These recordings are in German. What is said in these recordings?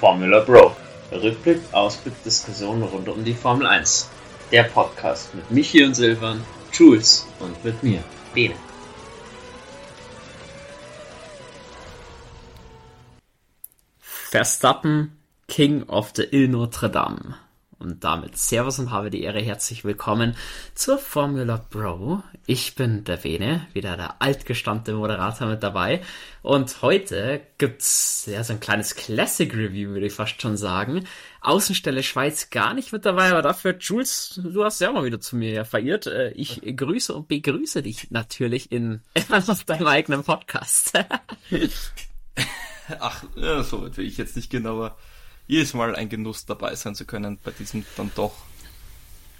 Formula Bro. Rückblick, Ausblick, Diskussionen rund um die Formel 1. Der Podcast mit Michi und Silvan, Jules und mit mir, Bene. Verstappen, King of the Ile Notre Dame. Und damit Servus und habe die Ehre, herzlich willkommen zur Formula Bro. Ich bin der Bene, wieder der altgestammte Moderator mit dabei. Und heute gibt's ja so ein kleines Classic Review, würde ich fast schon sagen. Außenstelle Schweiz gar nicht mit dabei, aber dafür, Jules, du hast ja mal wieder zu mir verirrt. Ich grüße und begrüße dich natürlich auf deinem eigenen Podcast. Ach, so weit will ich jetzt nicht gehen, aber jedes Mal ein Genuss dabei sein zu können bei diesem dann doch.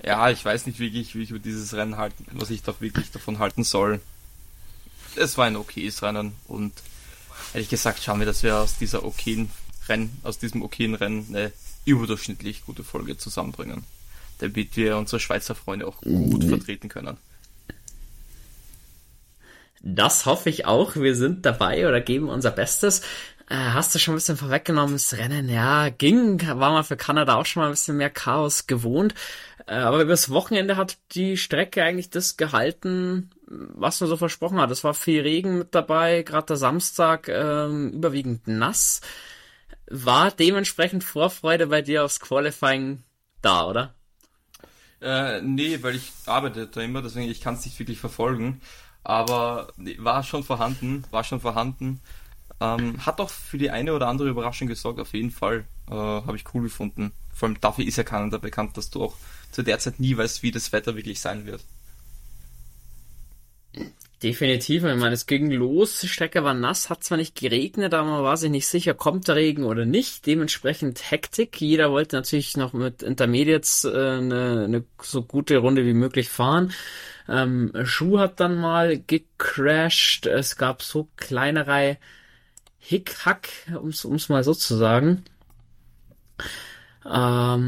Ja, ich weiß nicht wirklich, wie ich über dieses Rennen halten, was ich doch wirklich davon halten soll. Es war ein okayes Rennen und ehrlich gesagt schauen wir, dass wir aus diesem okayen Rennen eine überdurchschnittlich gute Folge zusammenbringen, damit wir unsere Schweizer Freunde auch gut vertreten können. Das hoffe ich auch. Wir sind dabei oder geben unser Bestes. Hast du schon ein bisschen vorweggenommen, das Rennen, ja, war mal für Kanada auch schon mal ein bisschen mehr Chaos gewohnt, aber übers Wochenende hat die Strecke eigentlich das gehalten, was man so versprochen hat. Es war viel Regen mit dabei, gerade der Samstag überwiegend nass. War dementsprechend Vorfreude bei dir aufs Qualifying da, oder? Nee, weil ich arbeite da immer, deswegen ich kann es nicht wirklich verfolgen, aber war schon vorhanden. Hat auch für die eine oder andere Überraschung gesorgt, auf jeden Fall. Habe ich cool gefunden. Vor allem dafür ist ja Kanada bekannt, dass du auch zu der Zeit nie weißt, wie das Wetter wirklich sein wird. Definitiv, ich meine, es ging los, die Strecke war nass, hat zwar nicht geregnet, aber man war sich nicht sicher, kommt der Regen oder nicht, dementsprechend Hektik, jeder wollte natürlich noch mit Intermediates eine so gute Runde wie möglich fahren, Schuh hat dann mal gecrashed, es gab so kleinerei Hickhack, um's mal so zu sagen, das war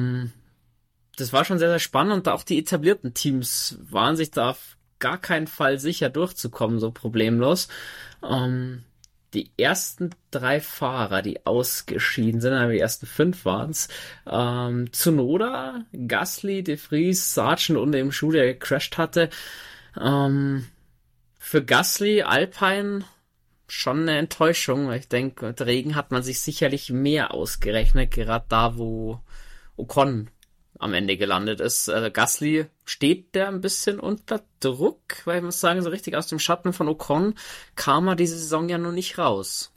schon sehr, sehr spannend und auch die etablierten Teams waren sich da gar keinen Fall sicher durchzukommen, so problemlos. Die ersten 3 Fahrer, die ausgeschieden sind, aber die ersten 5 waren's. Tsunoda, Gasly, De Vries, Sargent und dem Schuh, der gecrashed hatte. Für Gasly, Alpine schon eine Enttäuschung, weil ich denke, mit Regen hat man sich sicherlich mehr ausgerechnet, gerade da, wo Ocon am Ende gelandet ist. Also Gasly steht da ein bisschen unter Druck, weil ich muss sagen, so richtig aus dem Schatten von Ocon kam er diese Saison ja noch nicht raus.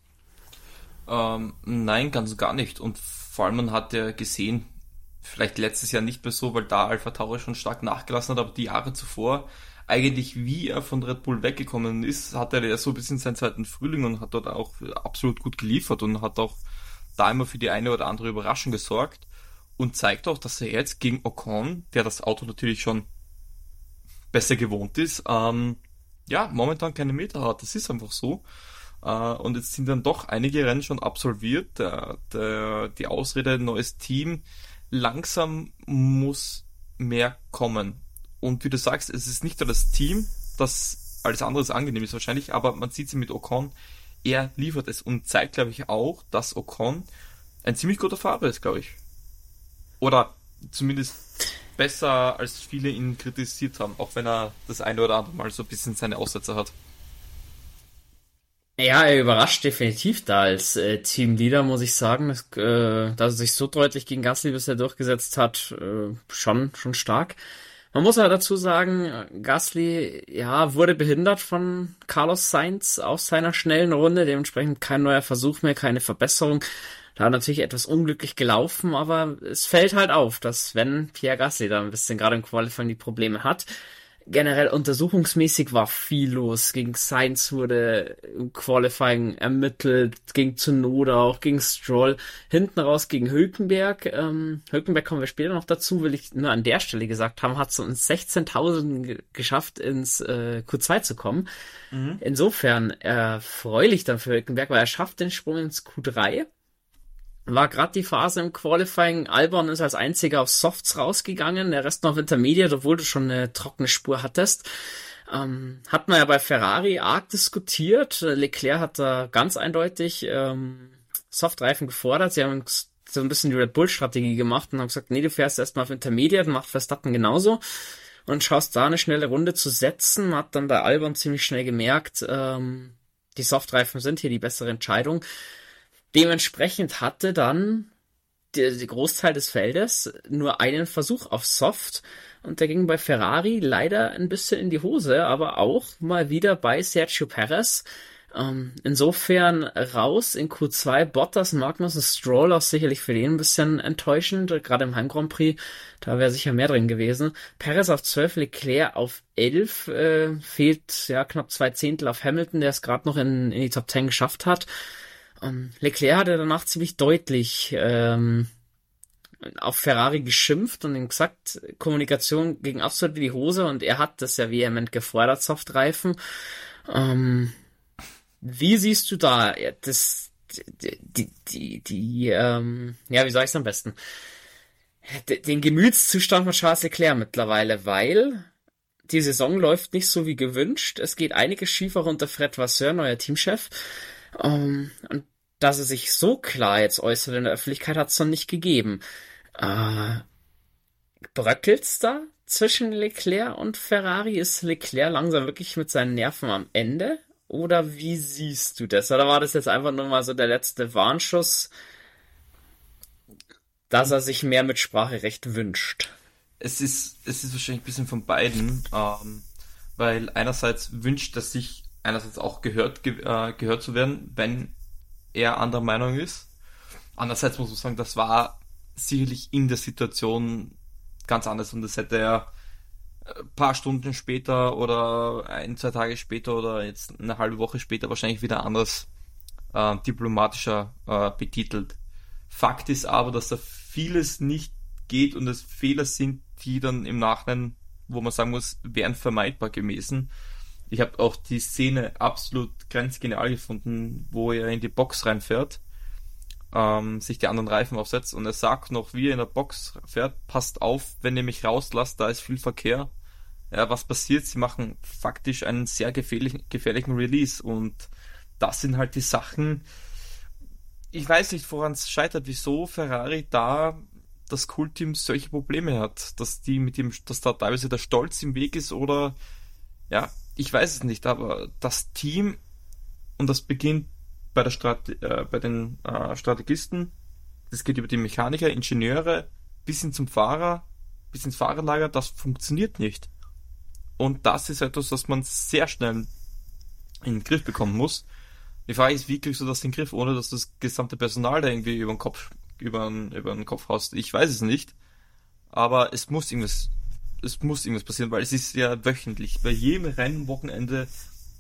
Nein, ganz und gar nicht. Und vor allem, man hat ja gesehen, vielleicht letztes Jahr nicht mehr so, weil da Alpha Tauri schon stark nachgelassen hat, aber die Jahre zuvor, eigentlich wie er von Red Bull weggekommen ist, hat er ja so ein bisschen seinen zweiten Frühling und hat dort auch absolut gut geliefert und hat auch da immer für die eine oder andere Überraschung gesorgt. Und zeigt auch, dass er jetzt gegen Ocon, der das Auto natürlich schon besser gewohnt ist, momentan keine Meter hat. Das ist einfach so. Und jetzt sind dann doch einige Rennen schon absolviert. Die Ausrede, neues Team, langsam muss mehr kommen. Und wie du sagst, es ist nicht nur das Team, das alles anderes angenehm ist wahrscheinlich, aber man sieht es mit Ocon, er liefert es und zeigt, glaube ich, auch, dass Ocon ein ziemlich guter Fahrer ist, glaube ich. Oder zumindest besser, als viele ihn kritisiert haben, auch wenn er das eine oder andere Mal so ein bisschen seine Aussetzer hat. Ja, er überrascht definitiv da als Teamleader, muss ich sagen, dass er sich so deutlich gegen Gasly bisher durchgesetzt hat, schon stark. Man muss aber dazu sagen, Gasly wurde behindert von Carlos Sainz auf seiner schnellen Runde, dementsprechend kein neuer Versuch mehr, keine Verbesserung. Da natürlich etwas unglücklich gelaufen, aber es fällt halt auf, dass wenn Pierre Gasly da ein bisschen gerade im Qualifying die Probleme hat, generell untersuchungsmäßig war viel los. Gegen Sainz wurde im Qualifying ermittelt, gegen Tsunoda auch, gegen Stroll, hinten raus gegen Hülkenberg. Hülkenberg kommen wir später noch dazu, will ich nur an der Stelle gesagt haben, hat es uns 16.000 geschafft, ins Q2 zu kommen. Mhm. Insofern erfreulich dann für Hülkenberg, weil er schafft den Sprung ins Q3. War gerade die Phase im Qualifying, Albon ist als einziger auf Softs rausgegangen, der Rest noch auf Intermediate, obwohl du schon eine trockene Spur hattest. Hat man ja bei Ferrari arg diskutiert, Leclerc hat da ganz eindeutig Softreifen gefordert, sie haben so ein bisschen die Red Bull-Strategie gemacht und haben gesagt, nee, du fährst erstmal auf Intermediate, macht Verstappen genauso und schaust da eine schnelle Runde zu setzen. Man hat dann bei Albon ziemlich schnell gemerkt, die Softreifen sind hier die bessere Entscheidung. Dementsprechend hatte dann der Großteil des Feldes nur einen Versuch auf Soft und der ging bei Ferrari leider ein bisschen in die Hose, aber auch mal wieder bei Sergio Perez. Insofern raus in Q2, Bottas, Magnussen, Stroll, auch sicherlich für den ein bisschen enttäuschend, gerade im Heim Grand Prix, da wäre sicher mehr drin gewesen. Perez auf 12, Leclerc auf 11, fehlt ja knapp 2 Zehntel auf Hamilton, der es gerade noch in die Top 10 geschafft hat. Leclerc hatte danach ziemlich deutlich auf Ferrari geschimpft und ihm gesagt, Kommunikation ging absolut in die Hose, und er hat das ja vehement gefordert, Softreifen. Wie siehst du da das, die wie sage ich es am besten, den Gemütszustand von Charles Leclerc mittlerweile, weil die Saison läuft nicht so wie gewünscht, es geht einiges schiefer unter Fred Vasseur, neuer Teamchef, und dass er sich so klar jetzt äußert in der Öffentlichkeit, hat es noch nicht gegeben. Bröckelt's da zwischen Leclerc und Ferrari? Ist Leclerc langsam wirklich mit seinen Nerven am Ende? Oder wie siehst du das? Oder war das jetzt einfach nur mal so der letzte Warnschuss, dass er sich mehr Mitspracherecht wünscht? Es ist wahrscheinlich ein bisschen von beiden, weil einerseits wünscht er sich einerseits auch gehört zu werden, wenn er anderer Meinung ist. Andererseits muss man sagen, das war sicherlich in der Situation ganz anders, und das hätte er ein paar Stunden später oder 1-2 Tage später oder jetzt eine halbe Woche später wahrscheinlich wieder anders diplomatischer betitelt. Fakt ist aber, dass da vieles nicht geht und es Fehler sind, die dann im Nachhinein, wo man sagen muss, wären vermeidbar gewesen. Ich habe auch die Szene absolut grenzgenial gefunden, wo er in die Box reinfährt, sich die anderen Reifen aufsetzt und er sagt noch, wie er in der Box fährt, passt auf, wenn ihr mich rauslasst, da ist viel Verkehr. Ja, was passiert? Sie machen faktisch einen sehr gefährlichen Release, und das sind halt die Sachen. Ich weiß nicht, woran es scheitert, wieso Ferrari da das Cool-Team solche Probleme hat, dass da teilweise der Stolz im Weg ist, oder ja, ich weiß es nicht, aber das Team, und das beginnt bei der Strategisten, das geht über die Mechaniker, Ingenieure, bis hin zum Fahrer, bis ins Fahrerlager, das funktioniert nicht. Und das ist etwas, das man sehr schnell in den Griff bekommen muss. Die Frage ist, wie kriegst du das in den Griff, ohne dass du das gesamte Personal da irgendwie über den Kopf haust? Ich weiß es nicht, aber es muss irgendwas passieren, weil es ist ja wöchentlich. Bei jedem Rennwochenende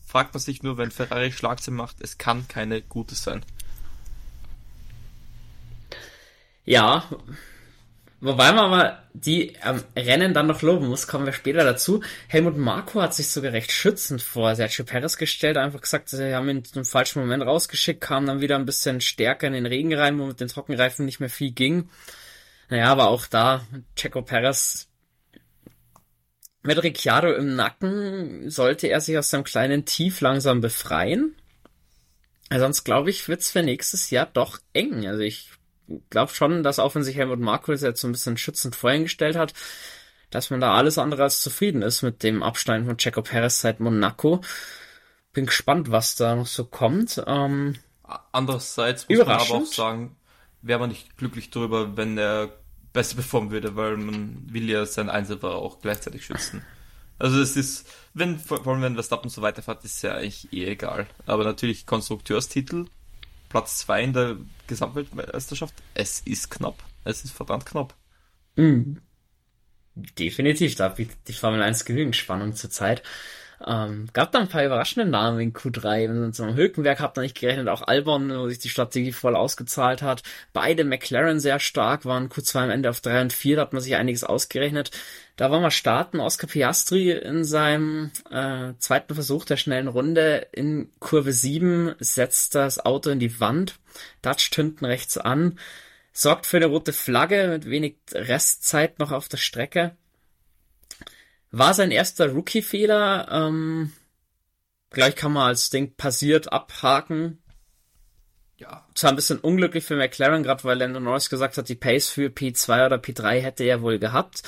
fragt man sich nur, wenn Ferrari Schlagzeilen macht, es kann keine gute sein. Ja, wobei man aber die Rennen dann noch loben muss, kommen wir später dazu. Helmut Marko hat sich sogar recht schützend vor Sergio Perez gestellt, einfach gesagt, sie haben ihn im falschen Moment rausgeschickt, kam dann wieder ein bisschen stärker in den Regen rein, wo mit den Trockenreifen nicht mehr viel ging. Naja, aber auch da, Checo Perez mit Ricciardo im Nacken sollte er sich aus seinem kleinen Tief langsam befreien. Also sonst, glaube ich, wird's für nächstes Jahr doch eng. Also ich glaube schon, dass auch wenn sich Helmut Marko jetzt so ein bisschen schützend vorhin gestellt hat, dass man da alles andere als zufrieden ist mit dem Absteigen von Checo Perez seit Monaco. Bin gespannt, was da noch so kommt. Andererseits muss man aber auch sagen, wäre man nicht glücklich drüber, wenn er besser performen würde, weil man will ja seinen Einsatzer auch gleichzeitig schützen. Also es ist, vor allem wenn Verstappen so weiterfährt, ist ja eigentlich eh egal. Aber natürlich Konstrukteurstitel, Platz 2 in der Gesamtweltmeisterschaft, es ist knapp. Es ist verdammt knapp. Mhm. Definitiv, da bietet die Formel 1 genügend Spannung zurzeit. Gab da ein paar überraschende Namen in Q3. Zum Hülkenberg habt ihr nicht gerechnet, auch Albon, wo sich die Strategie voll ausgezahlt hat. Beide McLaren sehr stark, waren Q2 am Ende auf 3 und 4, da hat man sich einiges ausgerechnet. Da wollen wir starten, Oscar Piastri in seinem zweiten Versuch der schnellen Runde in Kurve 7 setzt das Auto in die Wand, datscht hinten rechts an, sorgt für eine rote Flagge mit wenig Restzeit noch auf der Strecke. War sein erster Rookie-Fehler, gleich kann man als Ding passiert abhaken. Ja, zwar ein bisschen unglücklich für McLaren, gerade weil Lando Norris gesagt hat, die Pace für P2 oder P3 hätte er wohl gehabt.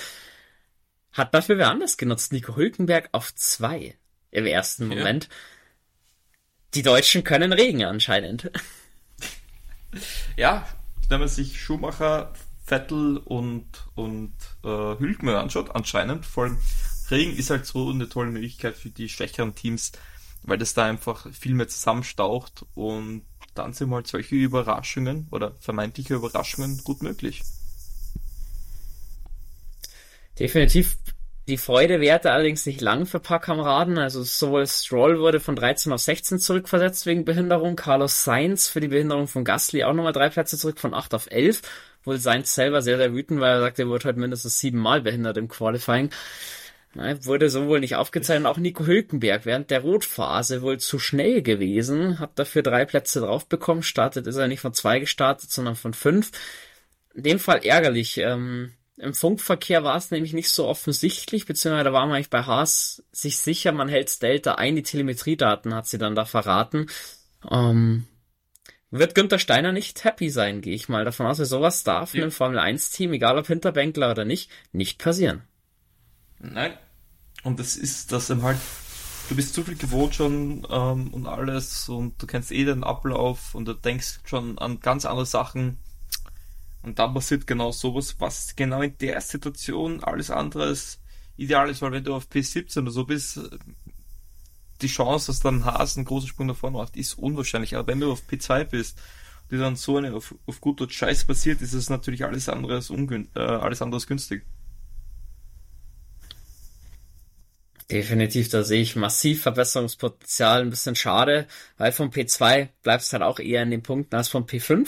Hat dafür wer anders genutzt. Nico Hülkenberg auf 2 im ersten Moment. Ja. Die Deutschen können Regen anscheinend. Ja, wenn man sich Schumacher, Vettel und Hülkenberg anschaut, anscheinend, vor allem Regen ist halt so eine tolle Möglichkeit für die schwächeren Teams, weil das da einfach viel mehr zusammenstaucht und dann sind halt solche Überraschungen oder vermeintliche Überraschungen gut möglich. Definitiv. Die Freude währte allerdings nicht lang für ein paar Kameraden. Also sowohl Stroll wurde von 13 auf 16 zurückversetzt wegen Behinderung. Carlos Sainz für die Behinderung von Gasly auch nochmal 3 Plätze zurück von 8 auf 11. Wohl Sainz selber sehr, sehr wütend, weil er sagt, er wurde heute mindestens 7 Mal behindert im Qualifying. Nein, wurde so wohl nicht aufgezeichnet. Auch Nico Hülkenberg während der Rotphase wohl zu schnell gewesen. Hat dafür 3 Plätze drauf bekommen. Startet ist er nicht von 2 gestartet, sondern von 5. In dem Fall ärgerlich. Im Funkverkehr war es nämlich nicht so offensichtlich, beziehungsweise da war man eigentlich bei Haas sich sicher, man hält Delta ein, die Telemetriedaten hat sie dann da verraten. Wird Günther Steiner nicht happy sein, gehe ich mal davon aus, weil sowas darf einem Formel-1-Team, egal ob Hinterbänkler oder nicht, nicht passieren. Nein, und das ist, dass halt, du bist zu viel gewohnt schon und alles und du kennst eh den Ablauf und du denkst schon an ganz andere Sachen. Und dann passiert genau sowas, was genau in der Situation alles andere ideal ist, weil wenn du auf P17 oder so bist, die Chance, dass dann Haas einen großen Sprung nach vorne macht, ist unwahrscheinlich. Aber wenn du auf P2 bist, die dann so eine auf gut und Scheiß passiert, ist es natürlich alles andere als günstig. Definitiv, da sehe ich massiv Verbesserungspotenzial, ein bisschen schade, weil vom P2 bleibst halt auch eher in den Punkten als vom P5.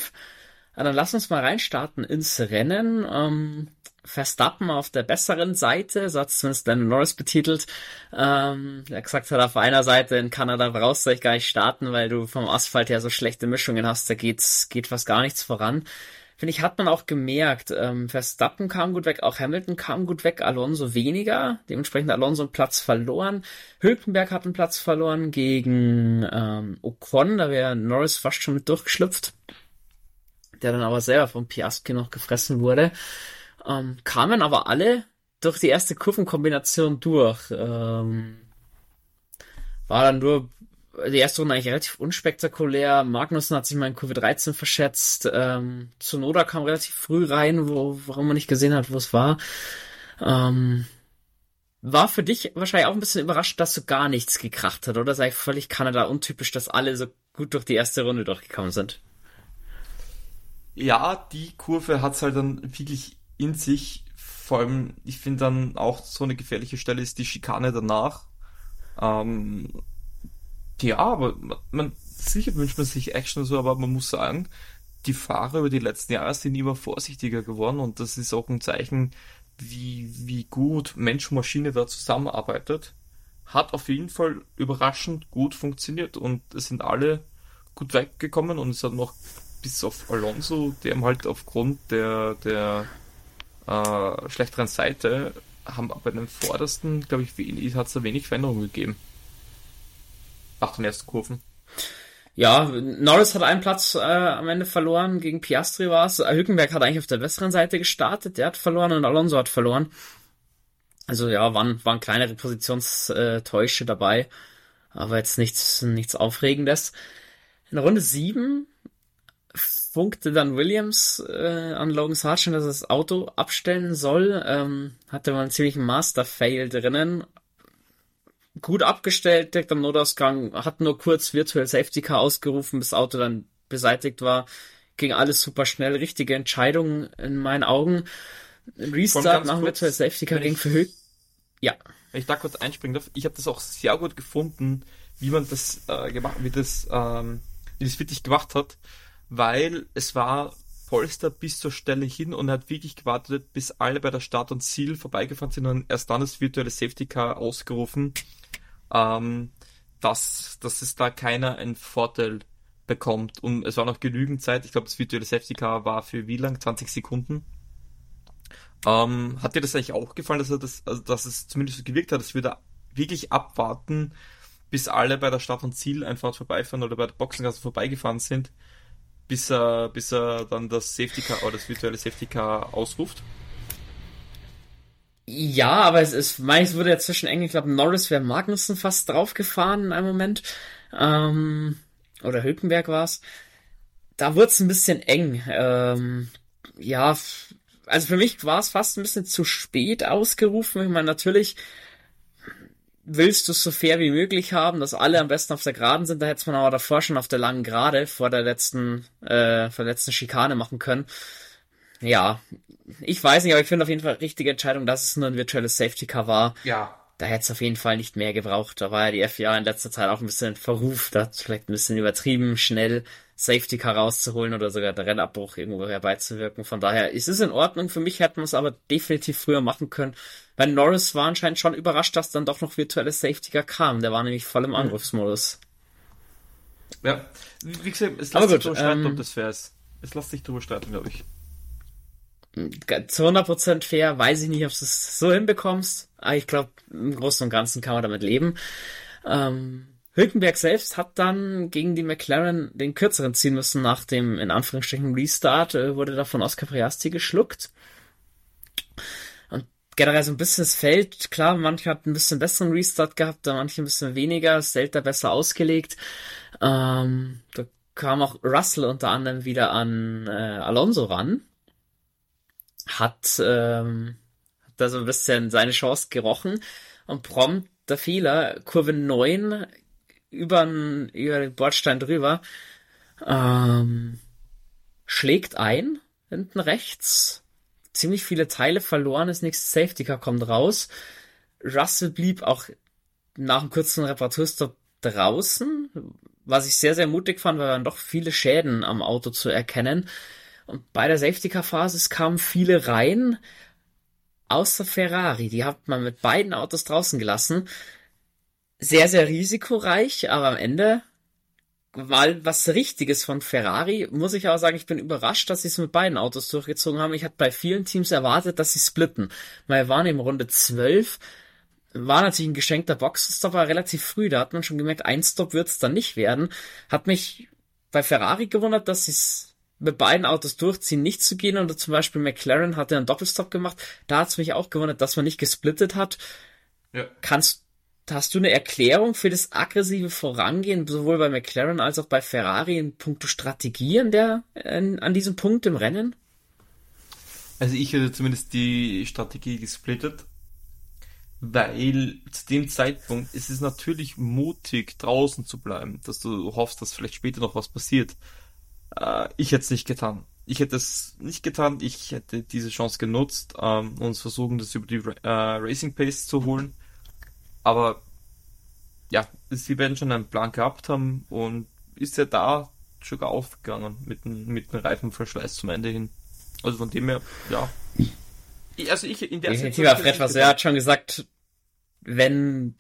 Ja, dann lass uns mal reinstarten ins Rennen. Verstappen auf der besseren Seite, so hat es zumindest Lando Norris betitelt. Er gesagt hat, auf einer Seite in Kanada brauchst du euch gar nicht starten, weil du vom Asphalt her so schlechte Mischungen hast, da geht fast gar nichts voran. Finde ich, hat man auch gemerkt. Verstappen kam gut weg, auch Hamilton kam gut weg, Alonso weniger. Dementsprechend Alonso einen Platz verloren. Hülkenberg hat einen Platz verloren gegen Ocon, da wäre Norris fast schon mit durchgeschlüpft, der dann aber selber von Piastri noch gefressen wurde. Kamen aber alle durch die erste Kurvenkombination durch. War dann nur die erste Runde eigentlich relativ unspektakulär. Magnussen hat sich mal in Kurve 13 verschätzt. Tsunoda kam relativ früh rein, warum man nicht gesehen hat, wo es war. War für dich wahrscheinlich auch ein bisschen überraschend, dass so gar nichts gekracht hat, oder? Sei völlig Kanada untypisch, dass alle so gut durch die erste Runde durchgekommen sind. Ja, die Kurve hat's halt dann wirklich in sich. Vor allem, ich finde dann auch so eine gefährliche Stelle ist die Schikane danach. Ja, aber sicher wünscht man sich Action und so, aber man muss sagen, die Fahrer über die letzten Jahre sind immer vorsichtiger geworden und das ist auch ein Zeichen, wie gut Mensch und Maschine da zusammenarbeitet. Hat auf jeden Fall überraschend gut funktioniert und es sind alle gut weggekommen und es hat noch bis auf Alonso, der halt aufgrund der schlechteren Seite haben bei den vordersten, glaube ich, hat es da wenig Veränderungen gegeben. Nach den ersten Kurven. Ja, Norris hat einen Platz am Ende verloren, gegen Piastri war es. Hülkenberg hat eigentlich auf der besseren Seite gestartet, der hat verloren und Alonso hat verloren. Also ja, waren kleinere Positionstäusche dabei, aber jetzt nichts Aufregendes. In Runde 7 funkte dann Williams an Logan Sargent, dass er das Auto abstellen soll. Hatte mal einen ziemlichen Master-Fail drinnen. Gut abgestellt, direkt am Notausgang, hat nur kurz Virtual Safety Car ausgerufen, bis das Auto dann beseitigt war. Ging alles super schnell, richtige Entscheidung in meinen Augen. Restart nach Virtual Safety Car ging für Hülkenberg. Ja. Wenn ich da kurz einspringen darf, ich habe das auch sehr gut gefunden, wie man das wie das wirklich gemacht hat. Weil es war Polster bis zur Stelle hin und er hat wirklich gewartet, bis alle bei der Start und Ziel vorbeigefahren sind und erst dann das virtuelle Safety Car ausgerufen, dass es da keiner einen Vorteil bekommt. Und es war noch genügend Zeit. Ich glaube, das virtuelle Safety Car war für wie lang? 20 Sekunden. Hat dir das eigentlich auch gefallen, dass es zumindest so gewirkt hat, dass wir da wirklich abwarten, bis alle bei der Start und Ziel einfach vorbeifahren oder bei der Boxengasse vorbeigefahren sind? bis er dann das Safety Car oder das virtuelle Safety Car ausruft? Ja, aber es wurde ja zwischen eng, ich glaube, Norris wäre Magnussen fast draufgefahren in einem Moment. Oder Hülkenberg war's. Da wurde es ein bisschen eng. Ja, also für mich war es fast ein bisschen zu spät ausgerufen. Ich meine, natürlich willst du es so fair wie möglich haben, dass alle am besten auf der Geraden sind. Da hätte man aber davor schon auf der langen Gerade vor der letzten Schikane machen können. Ja, ich weiß nicht, aber ich finde auf jeden Fall richtige Entscheidung, dass es nur ein virtuelles Safety Car war. Ja. Da hätte es auf jeden Fall nicht mehr gebraucht. Da war ja die FIA in letzter Zeit auch ein bisschen verruft. Da hat es vielleicht ein bisschen übertrieben, schnell Safety Car rauszuholen oder sogar der Rennabbruch irgendwo herbeizuwirken. Von daher ist es in Ordnung. Für mich hätten wir es aber definitiv früher machen können. Weil Norris war anscheinend schon überrascht, dass dann doch noch virtuelles Safety Car kam. Der war nämlich voll im Angriffsmodus. Ja, wie gesagt, es lässt sich drüber streiten, ob das fair ist. Es lässt sich drüber streiten, glaube ich. Zu 100% fair, weiß ich nicht, ob du es so hinbekommst. Aber ich glaube, im Großen und Ganzen kann man damit leben. Hülkenberg selbst hat dann gegen die McLaren den kürzeren ziehen müssen nach dem, in Anführungsstrichen, Restart, wurde davon Oscar Piastri geschluckt. Und generell so ein bisschen das Feld, klar, manche hat ein bisschen besseren Restart gehabt, manche ein bisschen weniger, das Delta besser ausgelegt. Da kam auch Russell unter anderem wieder an Alonso ran. Hat da so ein bisschen seine Chance gerochen und prompt der Fehler, Kurve 9 über den Bordstein drüber, schlägt ein, hinten rechts, ziemlich viele Teile verloren, das nächste Safety Car kommt raus, Russell blieb auch nach einem kurzen Reparaturstopp draußen, was ich sehr, sehr mutig fand, weil dann doch viele Schäden am Auto zu erkennen. Und bei der Safety-Car-Phase es kamen viele rein, außer Ferrari. Die hat man mit beiden Autos draußen gelassen. Sehr, sehr risikoreich, aber am Ende mal was Richtiges von Ferrari. Muss ich aber sagen, ich bin überrascht, dass sie es mit beiden Autos durchgezogen haben. Ich hatte bei vielen Teams erwartet, dass sie splitten. Wir waren in Runde 12, war natürlich ein geschenkter Boxenstopp, aber relativ früh. Da hat man schon gemerkt, ein Stopp wird es dann nicht werden. Hat mich bei Ferrari gewundert, dass sie es mit beiden Autos durchziehen, nicht zu gehen. Und zum Beispiel McLaren hat ja einen Doppelstopp gemacht. Da hat es mich auch gewundert, dass man nicht gesplittet hat. Ja. Hast du eine Erklärung für das aggressive Vorangehen, sowohl bei McLaren als auch bei Ferrari in puncto Strategie an diesem Punkt im Rennen? Also ich hätte zumindest die Strategie gesplittet, weil zu dem Zeitpunkt ist es natürlich mutig, draußen zu bleiben, dass du hoffst, dass vielleicht später noch was passiert. Ich hätte es nicht getan. Ich hätte diese Chance genutzt und versuchen, das über die Racing Pace zu holen. Aber ja, sie werden schon einen Plan gehabt haben und ist ja da sogar aufgegangen mit dem Reifenverschleiß zum Ende hin. Also von dem her, ja. Er hat schon gesagt, wenn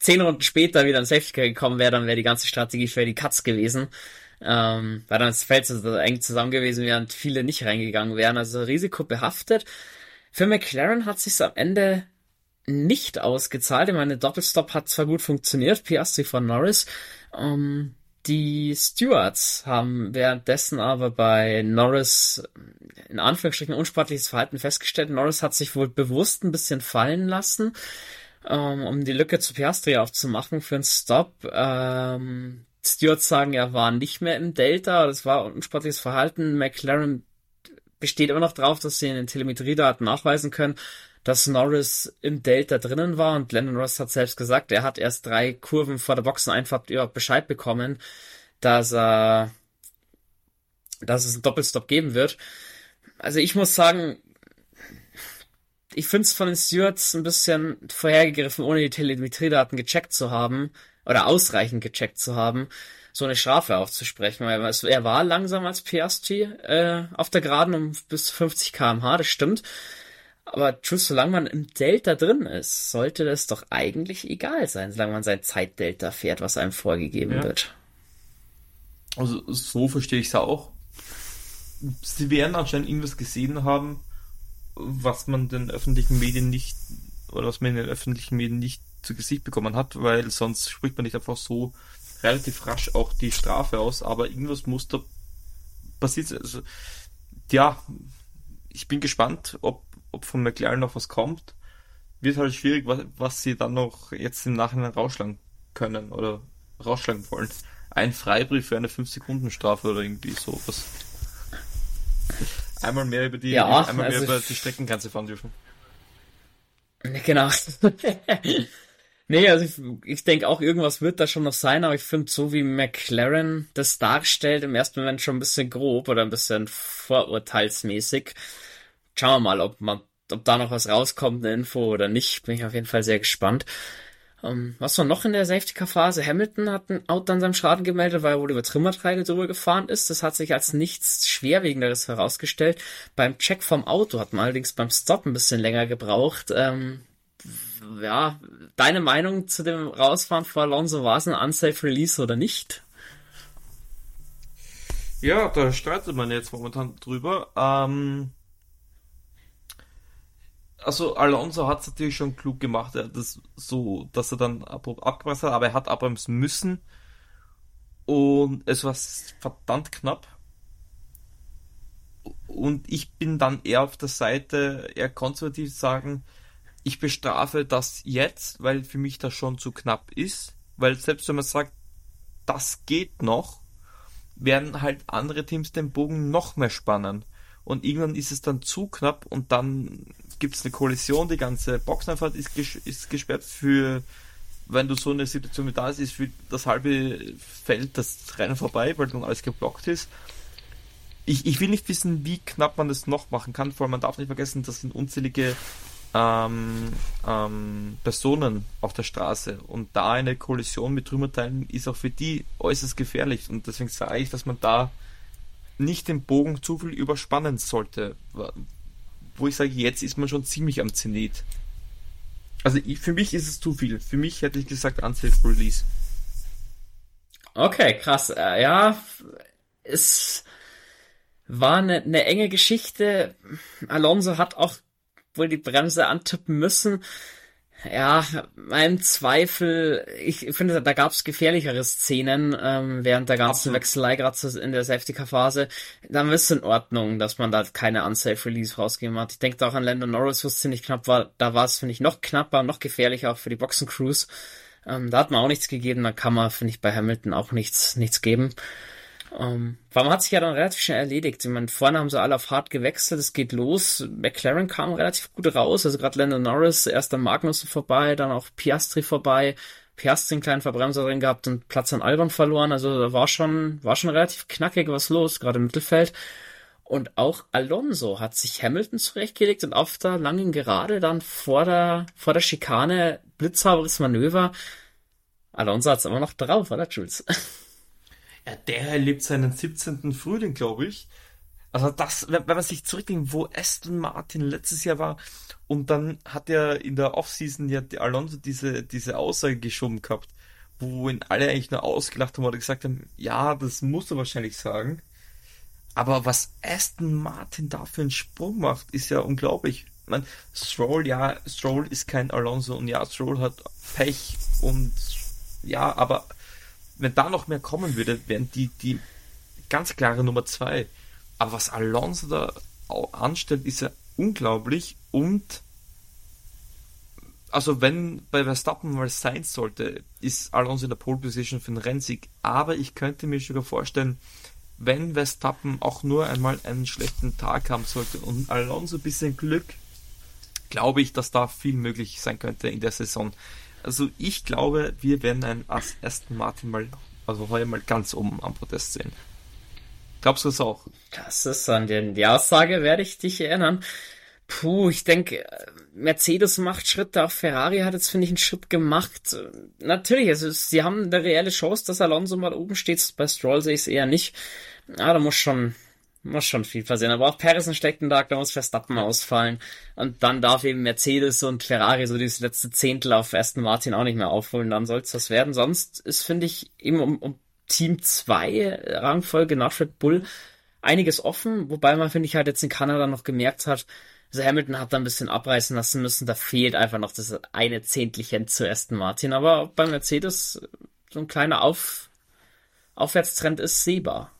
10 Runden später wieder ein Safety Car gekommen wäre, dann wäre die ganze Strategie für die Katz gewesen. Weil dann das Feld so eng zusammen gewesen wäre und viele nicht reingegangen wären, also risikobehaftet. Für McLaren hat sich's am Ende nicht ausgezahlt. Ich meine, Doppelstopp hat zwar gut funktioniert, Piastri von Norris, die Stewards haben währenddessen aber bei Norris in Anführungsstrichen unsportliches Verhalten festgestellt. Norris hat sich wohl bewusst ein bisschen fallen lassen, um die Lücke zu Piastri aufzumachen für einen Stopp. Stewards sagen, ja, war nicht mehr im Delta, das war unsportliches Verhalten. McLaren besteht immer noch drauf, dass sie in den Telemetriedaten nachweisen können, dass Norris im Delta drinnen war, und Lando Norris hat selbst gesagt, er hat erst 3 Kurven vor der Boxeneinfahrt überhaupt Bescheid bekommen, dass es einen Doppelstopp geben wird. Also ich muss sagen, ich finde es von den Stewards ein bisschen vorhergegriffen, ohne die Telemetriedaten gecheckt zu haben, oder ausreichend gecheckt zu haben, so eine Strafe aufzusprechen, weil er war langsamer als Piastri auf der Geraden um bis zu 50 km/h, das stimmt. Aber Jules, solange man im Delta drin ist, sollte das doch eigentlich egal sein, solange man sein Zeitdelta fährt, was einem vorgegeben wird. Also so verstehe ich es auch. Sie werden anscheinend irgendwas gesehen haben, was man in den öffentlichen Medien nicht zu Gesicht bekommen hat, weil sonst spricht man nicht einfach so relativ rasch auch die Strafe aus, aber irgendwas muss da passiert. Also, ja, ich bin gespannt, ob von McLaren noch was kommt. Wird halt schwierig, was sie dann noch jetzt im Nachhinein rausschlagen können oder rausschlagen wollen. Ein Freibrief für eine 5-Sekunden-Strafe oder irgendwie sowas. Einmal mehr über die, über die Streckengrenze fahren dürfen. Genau. Nee, also ich denke auch, irgendwas wird da schon noch sein, aber ich finde, so wie McLaren das darstellt, im ersten Moment schon ein bisschen grob oder ein bisschen vorurteilsmäßig. Schauen wir mal, ob da noch was rauskommt, eine Info oder nicht. Bin ich auf jeden Fall sehr gespannt. Was war noch in der Safety-Car-Phase? Hamilton hat ein Auto an seinem Schaden gemeldet, weil er wohl über Trümmerträger drüber gefahren ist. Das hat sich als nichts Schwerwiegenderes herausgestellt. Beim Check vom Auto hat man allerdings beim Stop ein bisschen länger gebraucht. Ja, deine Meinung zu dem Rausfahren von Alonso, war es ein unsafe Release oder nicht? Ja, da streitet man jetzt momentan drüber. Also Alonso hat es natürlich schon klug gemacht, er hat das so, dass er dann abrupt abgebremst hat, aber er hat abbremsen müssen und es war verdammt knapp. Und ich bin dann eher auf der Seite, eher konservativ sagen, ich bestrafe das jetzt, weil für mich das schon zu knapp ist, weil selbst wenn man sagt, das geht noch, werden halt andere Teams den Bogen noch mehr spannen. Und irgendwann ist es dann zu knapp und dann gibt es eine Kollision, die ganze Boxeneinfahrt ist gesperrt für, wenn du so eine Situation wie da ist, für das halbe Feld das Rennen vorbei, weil dann alles geblockt ist. Ich will nicht wissen, wie knapp man das noch machen kann, vor allem man darf nicht vergessen, das sind unzählige Personen auf der Straße und da eine Kollision mit Trümmerteilen ist auch für die äußerst gefährlich und deswegen sage ich, dass man da nicht den Bogen zu viel überspannen sollte, wo ich sage, jetzt ist man schon ziemlich am Zenit. Also für mich ist es zu viel. Für mich hätte ich gesagt, unsafe Release. Okay, krass. Ja, es war eine enge Geschichte. Alonso hat auch wohl die Bremse antippen müssen. Ja, im Zweifel, ich finde, da gab es gefährlichere Szenen während der ganzen Wechselei, gerade in der Safety-Car-Phase. Dann ist es in Ordnung, dass man da keine Unsafe-Release rausgegeben hat. Ich denke da auch an Lando Norris, wo es ziemlich knapp war. Da war es, finde ich, noch knapper, noch gefährlicher, auch für die Boxencrews. Da hat man auch nichts gegeben, da kann man, finde ich, bei Hamilton auch nichts geben. Weil man hat sich ja dann relativ schnell erledigt. Ich meine, vorne haben sie alle auf hart gewechselt, es geht los. McLaren kam relativ gut raus, also gerade Lando Norris, erst an Magnussen vorbei, dann auch Piastri vorbei. Piastri einen kleinen Verbremser drin gehabt und Platz an Albon verloren, also da war schon relativ knackig was los, gerade im Mittelfeld. Und auch Alonso hat sich Hamilton zurechtgelegt und auf der langen Gerade dann vor der Schikane blitzsauberes Manöver. Alonso hat's aber noch drauf, oder Jules? Ja, der erlebt seinen 17. Frühling, glaube ich. Also das, wenn man sich zurückdenkt, wo Aston Martin letztes Jahr war und dann hat er in der Offseason ja Alonso diese Aussage geschoben gehabt, wo ihn alle eigentlich nur ausgelacht haben oder gesagt haben, ja, das musst du wahrscheinlich sagen. Aber was Aston Martin da für einen Sprung macht, ist ja unglaublich. Man, Stroll ist kein Alonso und ja, Stroll hat Pech und ja, aber wenn da noch mehr kommen würde, wären die ganz klare Nummer 2. Aber was Alonso da anstellt, ist ja unglaublich. Und also wenn bei Verstappen mal Sainz sollte, ist Alonso in der Pole Position für den Rennsieg. Aber ich könnte mir sogar vorstellen, wenn Verstappen auch nur einmal einen schlechten Tag haben sollte und Alonso ein bisschen Glück, glaube ich, dass da viel möglich sein könnte in der Saison. Also ich glaube, wir werden einen Aston Martin heuer mal ganz oben am Podest sehen. Glaubst du es auch? Das ist an die Aussage, werde ich dich erinnern. Puh, ich denke, Mercedes macht Schritte, auch Ferrari hat jetzt, finde ich, einen Schritt gemacht. Natürlich, also sie haben eine reelle Chance, dass Alonso mal oben steht. Bei Stroll sehe ich es eher nicht. Aber da muss schon viel passieren. Aber auch Perez einen schlechten Tag, da muss Verstappen ausfallen. Und dann darf eben Mercedes und Ferrari so dieses letzte Zehntel auf Aston Martin auch nicht mehr aufholen. Dann soll es das werden. Sonst ist, finde ich, eben um Team 2 Rangfolge nach Red Bull einiges offen. Wobei man, finde ich, halt jetzt in Kanada noch gemerkt hat, also Hamilton hat da ein bisschen abreißen lassen müssen. Da fehlt einfach noch das eine Zehntelchen zu Aston Martin. Aber bei Mercedes so ein kleiner Aufwärtstrend ist sehbar.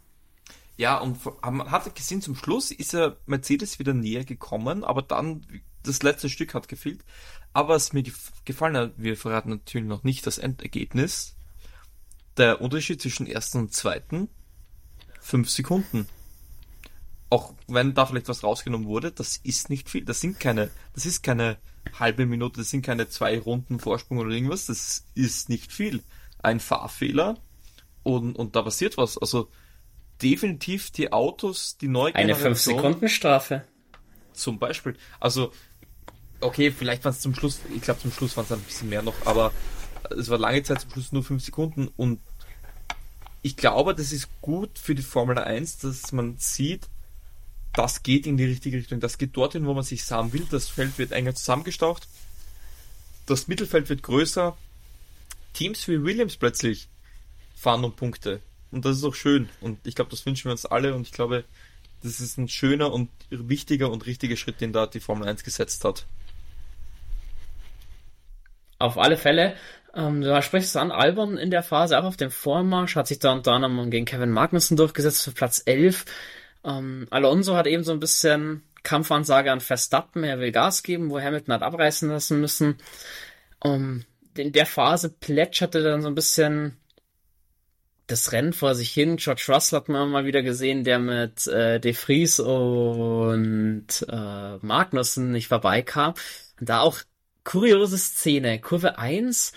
Ja, und man hat gesehen, zum Schluss ist ja Mercedes wieder näher gekommen, aber dann, das letzte Stück hat gefehlt. Aber was mir gefallen hat, wir verraten natürlich noch nicht das Endergebnis. Der Unterschied zwischen ersten und zweiten, 5 Sekunden. Auch wenn da vielleicht was rausgenommen wurde, das ist nicht viel. Das ist keine halbe Minute, das sind keine 2 Runden Vorsprung oder irgendwas, das ist nicht viel. Ein Fahrfehler und da passiert was. Also definitiv die Autos, die neue Generation. Eine 5-Sekunden-Strafe. Zum Beispiel. Also, okay, vielleicht waren es zum Schluss, ich glaube zum Schluss waren es ein bisschen mehr noch, aber es war lange Zeit zum Schluss nur 5 Sekunden und ich glaube, das ist gut für die Formel 1, dass man sieht, das geht in die richtige Richtung, das geht dorthin, wo man sich haben will, das Feld wird enger zusammengestaucht, das Mittelfeld wird größer, Teams wie Williams plötzlich fahren um Punkte und das ist auch schön und ich glaube, das wünschen wir uns alle und ich glaube, das ist ein schöner und wichtiger und richtiger Schritt, den da die Formel 1 gesetzt hat. Auf alle Fälle, da sprichst du an, Albon in der Phase auch auf dem Vormarsch, hat sich da und dann gegen Kevin Magnussen durchgesetzt für Platz 11. Alonso hat eben so ein bisschen Kampfansage an Verstappen, er will Gas geben, wo Hamilton hat abreißen lassen müssen. In der Phase plätscherte dann so ein bisschen das Rennen vor sich hin. George Russell hat man mal wieder gesehen, der mit De Vries und Magnussen nicht vorbeikam. Und da auch kuriose Szene, Kurve 1,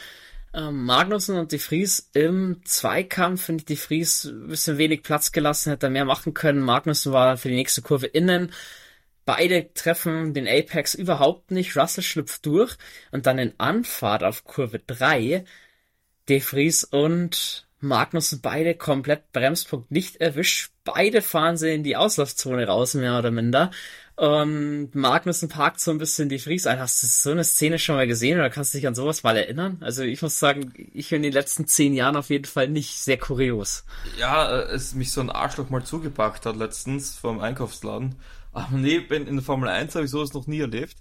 Magnussen und De Vries im Zweikampf, finde ich De Vries ein bisschen wenig Platz gelassen, hätte mehr machen können, Magnussen war für die nächste Kurve innen, beide treffen den Apex überhaupt nicht, Russell schlüpft durch und dann in Anfahrt auf Kurve 3, De Vries und Magnussen beide komplett Bremspunkt nicht erwischt, beide fahren sie in die Auslaufzone raus, mehr oder minder. Und Magnussen parkt so ein bisschen die Vries ein. Hast du so eine Szene schon mal gesehen oder kannst du dich an sowas mal erinnern? Also ich muss sagen, ich in den letzten 10 Jahren auf jeden Fall nicht sehr kurios. Ja, es mich so ein Arschloch mal zugepackt hat letztens vom Einkaufsladen. Aber nee, in der Formel 1 habe ich sowas noch nie erlebt.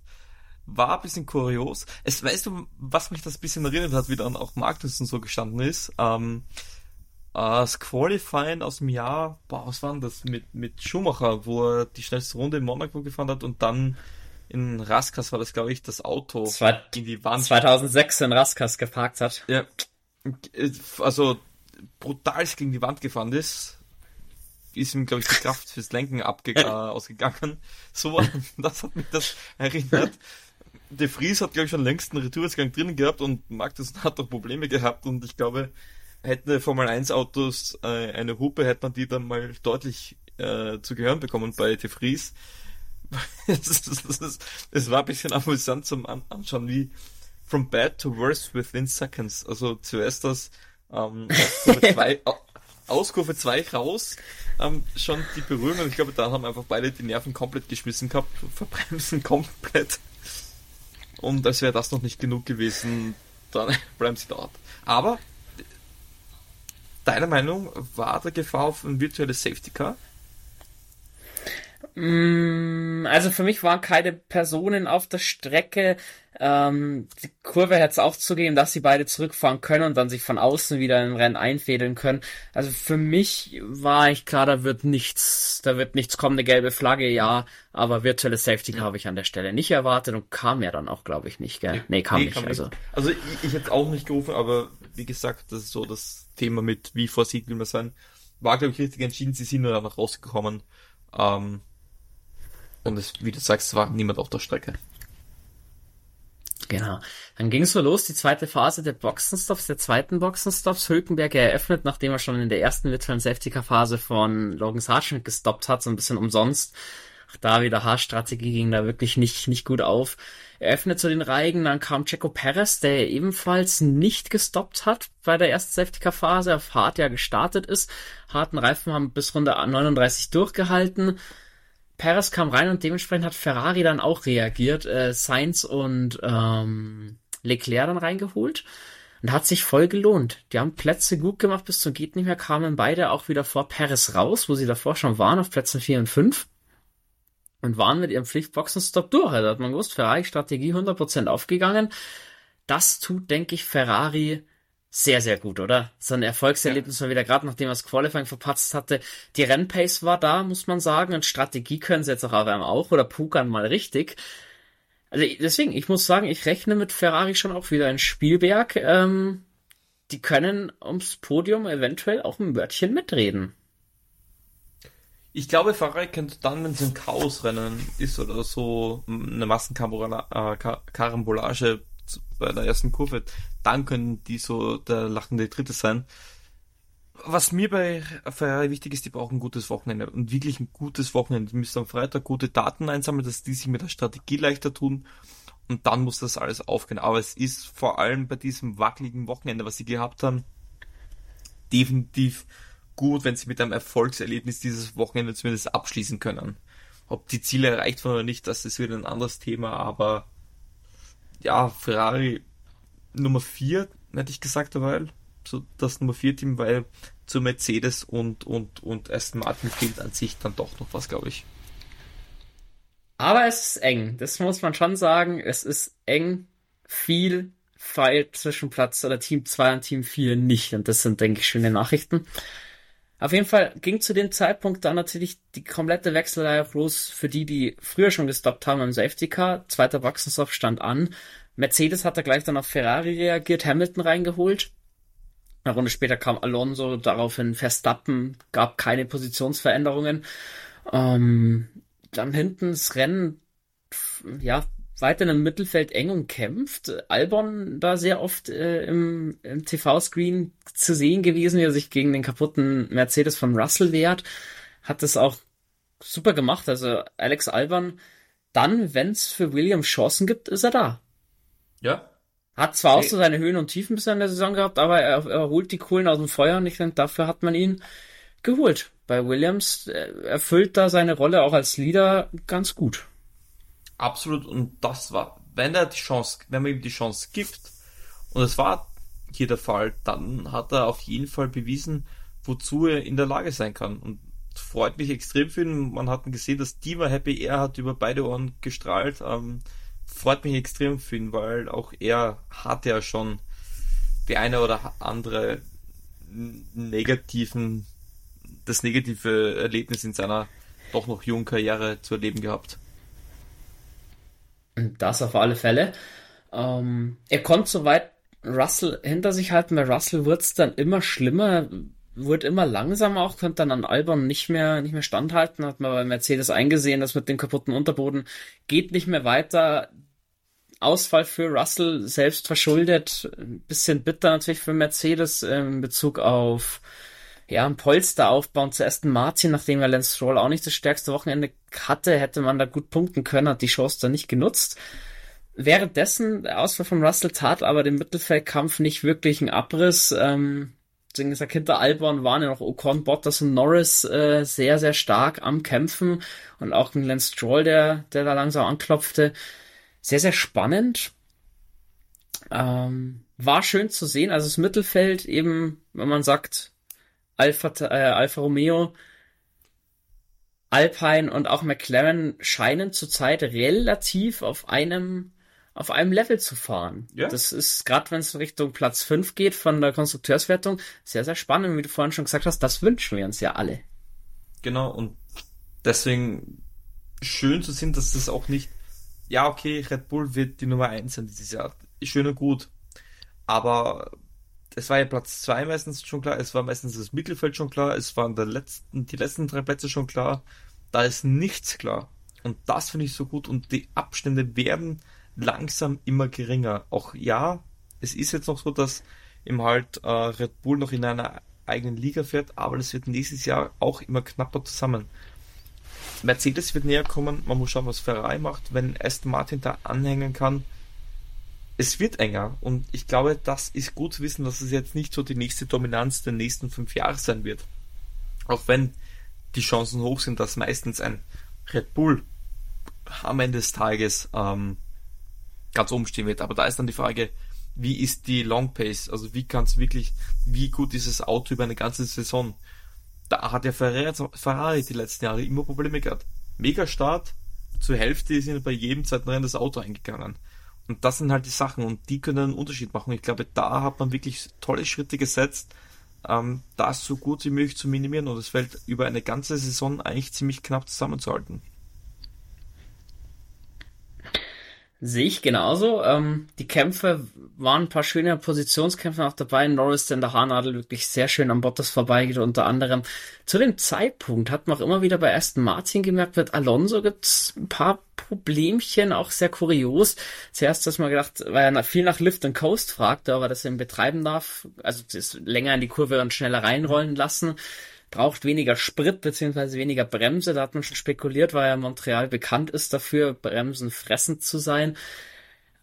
War ein bisschen kurios. Weißt du, was mich das ein bisschen erinnert hat, wie dann auch Magnussen so gestanden ist? Das Qualifying aus dem Jahr, was war denn das, mit Schumacher, wo er die schnellste Runde in Monaco gefahren hat und dann in Raskas war das, glaube ich, das Auto in die Wand. 2006 in Raskas geparkt hat. Ja, also brutal gegen die Wand gefahren ist ihm, glaube ich, die Kraft fürs Lenken ausgegangen. So, das hat mich das erinnert. De Vries hat, glaube ich, schon längst einen Retourgang drin gehabt und Magnussen hat doch Probleme gehabt und ich glaube, hätten Formel-1-Autos eine Hupe, hätte man die dann mal deutlich zu Gehirn bekommen bei De Vries. Es war ein bisschen amüsant zum Anschauen, wie from bad to worse within seconds. Also zuerst das aus Kurve 2 raus, schon die Berührung. Ich glaube, da haben einfach beide die Nerven komplett geschmissen gehabt, verbremsen komplett. Und als wäre das noch nicht genug gewesen, dann bleiben sie dort. Aber deiner Meinung, war da Gefahr auf ein virtuelles Safety Car? Also für mich waren keine Personen auf der Strecke. Die Kurve hätte es auch zugeben, dass sie beide zurückfahren können und dann sich von außen wieder im Rennen einfädeln können. Also für mich war ich klar, da wird nichts kommen, eine gelbe Flagge, ja, aber virtuelles Safety Car habe ich an der Stelle nicht erwartet und kam ja dann auch, glaube ich, nicht, gell? Nee, kam nicht. Also ich hätte auch nicht gerufen, aber wie gesagt, das ist so das Thema mit, wie vorsichtig will man sein, war, glaube ich, richtig entschieden, sie sind nur danach rausgekommen. Und es, wie du sagst, war niemand auf der Strecke. Genau. Dann ging es so los, die zweite Phase der zweiten Boxenstops. Hülkenberg eröffnet, nachdem er schon in der ersten virtuellen Safety-Car-Phase von Logan Sargent gestoppt hat, so ein bisschen umsonst. Auch da wieder Haas-Strategie ging da wirklich nicht gut auf. Er öffnet zu den Reigen, dann kam Checo Perez, der ebenfalls nicht gestoppt hat bei der ersten Safety-Car-Phase, auf hart ja gestartet ist. Harten Reifen haben bis Runde 39 durchgehalten. Perez kam rein und dementsprechend hat Ferrari dann auch reagiert, Sainz und Leclerc dann reingeholt und hat sich voll gelohnt. Die haben Plätze gut gemacht, bis zum geht nicht mehr, kamen beide auch wieder vor Perez raus, wo sie davor schon waren, auf Plätzen 4 und 5 und waren mit ihrem Pflichtboxenstopp durch. Da hat man gewusst, Ferrari-Strategie 100% aufgegangen. Das tut, denke ich, Ferrari sehr, sehr gut, oder? So ein Erfolgserlebnis mal wieder, gerade nachdem er das Qualifying verpatzt hatte. Die Rennpace war da, muss man sagen, und Strategie können sie jetzt auch auf einmal auch, oder pokern mal richtig. Also deswegen, ich muss sagen, ich rechne mit Ferrari schon auch wieder in Spielberg. Die können ums Podium eventuell auch ein Wörtchen mitreden. Ich glaube, Ferrari könnte dann, wenn es ein Chaosrennen ist oder so, eine Massenkarambolage bei der ersten Kurve, dann können die so der lachende Dritte sein. Was mir bei Ferrari wichtig ist, die brauchen ein gutes Wochenende und wirklich ein gutes Wochenende. Die müssen am Freitag gute Daten einsammeln, dass die sich mit der Strategie leichter tun und dann muss das alles aufgehen. Aber es ist vor allem bei diesem wackeligen Wochenende, was sie gehabt haben, definitiv gut, wenn sie mit einem Erfolgserlebnis dieses Wochenende zumindest abschließen können. Ob die Ziele erreicht waren oder nicht, das ist wieder ein anderes Thema, aber ja, Ferrari Nummer 4, hätte ich gesagt, weil so das Nummer 4 Team, weil zu Mercedes und Aston Martin fehlt an sich dann doch noch was, glaube ich. Aber es ist eng, das muss man schon sagen, es ist eng, viel Fight zwischen Platz oder Team 2 und Team 4 nicht und das sind, denke ich, schöne Nachrichten. Auf jeden Fall ging zu dem Zeitpunkt dann natürlich die komplette Wechselreihe los für die, die früher schon gestoppt haben im Safety Car. Zweiter Boxenstopp stand an. Mercedes hat da gleich dann auf Ferrari reagiert, Hamilton reingeholt. Eine Runde später kam Alonso, daraufhin Verstappen, gab keine Positionsveränderungen. Dann hinten das Rennen, weiter im Mittelfeld eng umkämpft. Albon da sehr oft im TV-Screen zu sehen gewesen, wie er sich gegen den kaputten Mercedes von Russell wehrt. Hat das auch super gemacht. Also Alex Albon, dann, wenn es für Williams Chancen gibt, ist er da. Ja. Hat zwar auch so seine Höhen und Tiefen bisher in der Saison gehabt, aber er holt die Kohlen aus dem Feuer und ich denke, dafür hat man ihn geholt. Bei Williams erfüllt da seine Rolle auch als Leader ganz gut. Absolut, und das war, wenn man ihm die Chance gibt, und es war hier der Fall, dann hat er auf jeden Fall bewiesen, wozu er in der Lage sein kann. Und freut mich extrem für ihn. Man hat gesehen, das Team war happy, er hat über beide Ohren gestrahlt. Freut mich extrem für ihn, weil auch er hatte ja schon die eine oder andere negative Erlebnis in seiner doch noch jungen Karriere zu erleben gehabt. Das auf alle Fälle. Er konnte soweit Russell hinter sich halten. Bei Russell wurde es dann immer schlimmer, wurde immer langsamer auch, konnte dann an Albon nicht mehr standhalten. Hat man bei Mercedes eingesehen, dass mit dem kaputten Unterboden geht nicht mehr weiter. Ausfall für Russell, selbst verschuldet. Ein bisschen bitter natürlich für Mercedes in Bezug auf ein Polster aufbauen zu Aston Martin, nachdem ja Lance Stroll auch nicht das stärkste Wochenende hatte, hätte man da gut punkten können, hat die Chance da nicht genutzt. Währenddessen, der Ausfall von Russell tat aber dem Mittelfeldkampf nicht wirklich einen Abriss. Deswegen gesagt, hinter Albon waren ja noch Ocon, Bottas und Norris sehr, sehr stark am Kämpfen und auch ein Lance Stroll, der da langsam anklopfte. Sehr, sehr spannend. War schön zu sehen, also das Mittelfeld eben, wenn man sagt, Alfa Romeo, Alpine und auch McLaren scheinen zurzeit relativ auf einem Level zu fahren. Ja. Das ist, gerade wenn es Richtung Platz 5 geht von der Konstrukteurswertung, sehr, sehr spannend, wie du vorhin schon gesagt hast, das wünschen wir uns ja alle. Genau, und deswegen schön zu sehen, dass das auch nicht, Red Bull wird die Nummer 1 sein dieses Jahr, schön und gut, aber es war ja Platz 2 meistens schon klar, es war meistens das Mittelfeld schon klar, es waren die letzten drei Plätze schon klar, da ist nichts klar. Und das finde ich so gut und die Abstände werden langsam immer geringer. Auch es ist jetzt noch so, dass eben halt Red Bull noch in einer eigenen Liga fährt, aber das wird nächstes Jahr auch immer knapper zusammen. Mercedes wird näher kommen, man muss schauen, was Ferrari macht, wenn Aston Martin da anhängen kann. Es wird enger und ich glaube, das ist gut zu wissen, dass es jetzt nicht so die nächste Dominanz der nächsten 5 Jahre sein wird. Auch wenn die Chancen hoch sind, dass meistens ein Red Bull am Ende des Tages ganz oben stehen wird. Aber da ist dann die Frage, wie ist die Long Pace? Also wie gut ist das Auto über eine ganze Saison? Da hat ja Ferrari die letzten Jahre immer Probleme gehabt. Mega Start, zur Hälfte ist ihnen bei jedem zweiten Rennen das Auto eingegangen. Und das sind halt die Sachen und die können einen Unterschied machen. Ich glaube, da hat man wirklich tolle Schritte gesetzt, das so gut wie möglich zu minimieren und das Feld über eine ganze Saison eigentlich ziemlich knapp zusammenzuhalten. Sehe ich genauso. Die Kämpfe waren ein paar schöne Positionskämpfe auch dabei. Norris, der in der Haarnadel wirklich sehr schön am Bottas vorbeigeht, unter anderem. Zu dem Zeitpunkt hat man auch immer wieder bei Aston Martin gemerkt, mit Alonso gibt's ein paar Problemchen, auch sehr kurios. Zuerst hast du mal gedacht, weil er viel nach Lift and Coast fragte, aber das er ihn betreiben darf, also das länger in die Kurve und schneller reinrollen lassen. Braucht weniger Sprit bzw. weniger Bremse. Da hat man schon spekuliert, weil ja Montreal bekannt ist dafür, Bremsen fressend zu sein.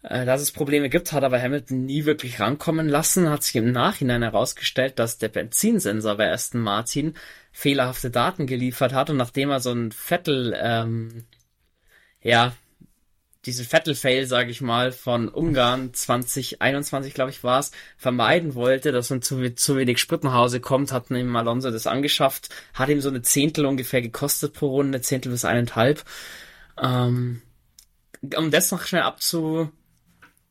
Dass es Probleme gibt, hat aber Hamilton nie wirklich rankommen lassen. Hat sich im Nachhinein herausgestellt, dass der Benzinsensor bei Aston Martin fehlerhafte Daten geliefert hat. Und nachdem er so ein Vettel, diese Vettel-Fail, sage ich mal, von Ungarn 2021, glaube ich, war es, vermeiden wollte, dass man zu wenig Sprit nach Hause kommt, hat ihm Alonso das angeschafft, hat ihm so eine Zehntel ungefähr gekostet pro Runde, 1/10 bis 1,5. Um das noch schnell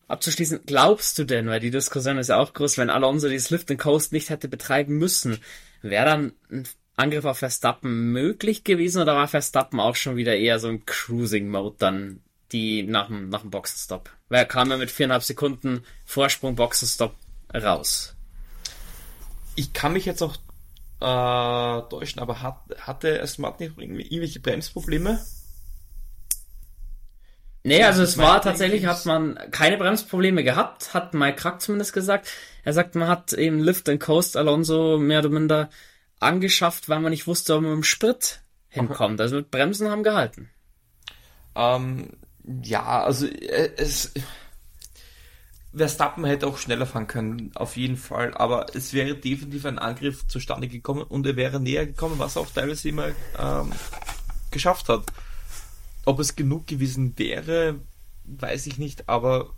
abzuschließen, glaubst du denn, weil die Diskussion ist ja auch groß, wenn Alonso dieses Lift and Coast nicht hätte betreiben müssen, wäre dann ein Angriff auf Verstappen möglich gewesen oder war Verstappen auch schon wieder eher so im Cruising-Mode dann? Die nach dem Boxenstopp. Weil kam er mit 4,5 Sekunden Vorsprung Boxenstopp raus. Ich kann mich jetzt auch täuschen, aber hatte Aston Martin irgendwelche Bremsprobleme? Nee, ja, also es war tatsächlich, hat man keine Bremsprobleme gehabt, hat Mike Krack zumindest gesagt. Er sagt, man hat eben Lift and Coast Alonso mehr oder minder angeschafft, weil man nicht wusste, ob man mit dem Sprit hinkommt. Also mit Bremsen haben gehalten. Verstappen hätte auch schneller fahren können, auf jeden Fall, aber es wäre definitiv ein Angriff zustande gekommen und er wäre näher gekommen, was er auch teilweise immer geschafft hat. Ob es genug gewesen wäre, weiß ich nicht, aber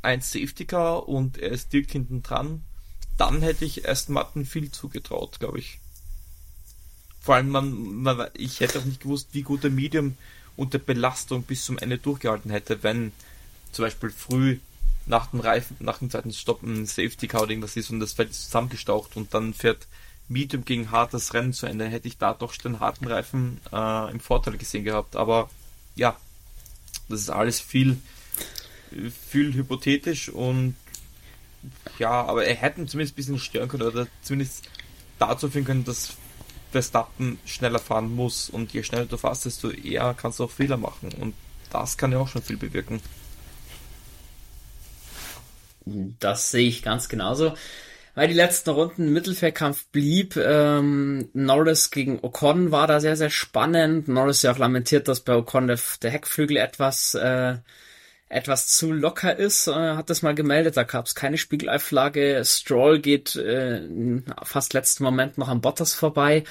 ein Safety Car und er ist direkt hinten dran, dann hätte ich Aston Martin viel zugetraut, glaube ich. Vor allem, ich hätte auch nicht gewusst, wie gut der Medium unter Belastung bis zum Ende durchgehalten hätte, wenn zum Beispiel früh nach dem zweiten Stopp ein Safety Car oder irgendwas ist und das Feld ist zusammengestaucht und dann fährt Medium gegen hartes Rennen zu Ende, hätte ich da doch schon den harten Reifen im Vorteil gesehen gehabt. Aber ja, das ist alles viel hypothetisch und ja, aber er hätte zumindest ein bisschen stören können oder zumindest dazu führen können, dass Verstappen schneller fahren muss und je schneller du fährst, desto eher kannst du auch Fehler machen und das kann ja auch schon viel bewirken. Das sehe ich ganz genauso, weil die letzten Runden Mittelfeldkampf blieb. Norris gegen Ocon war da sehr, sehr spannend. Norris ja auch lamentiert, dass bei Ocon der Heckflügel etwas zu locker ist, hat das mal gemeldet, da gab es keine Spiegeleiflagge. Stroll geht fast letzten Moment noch am Bottas vorbei.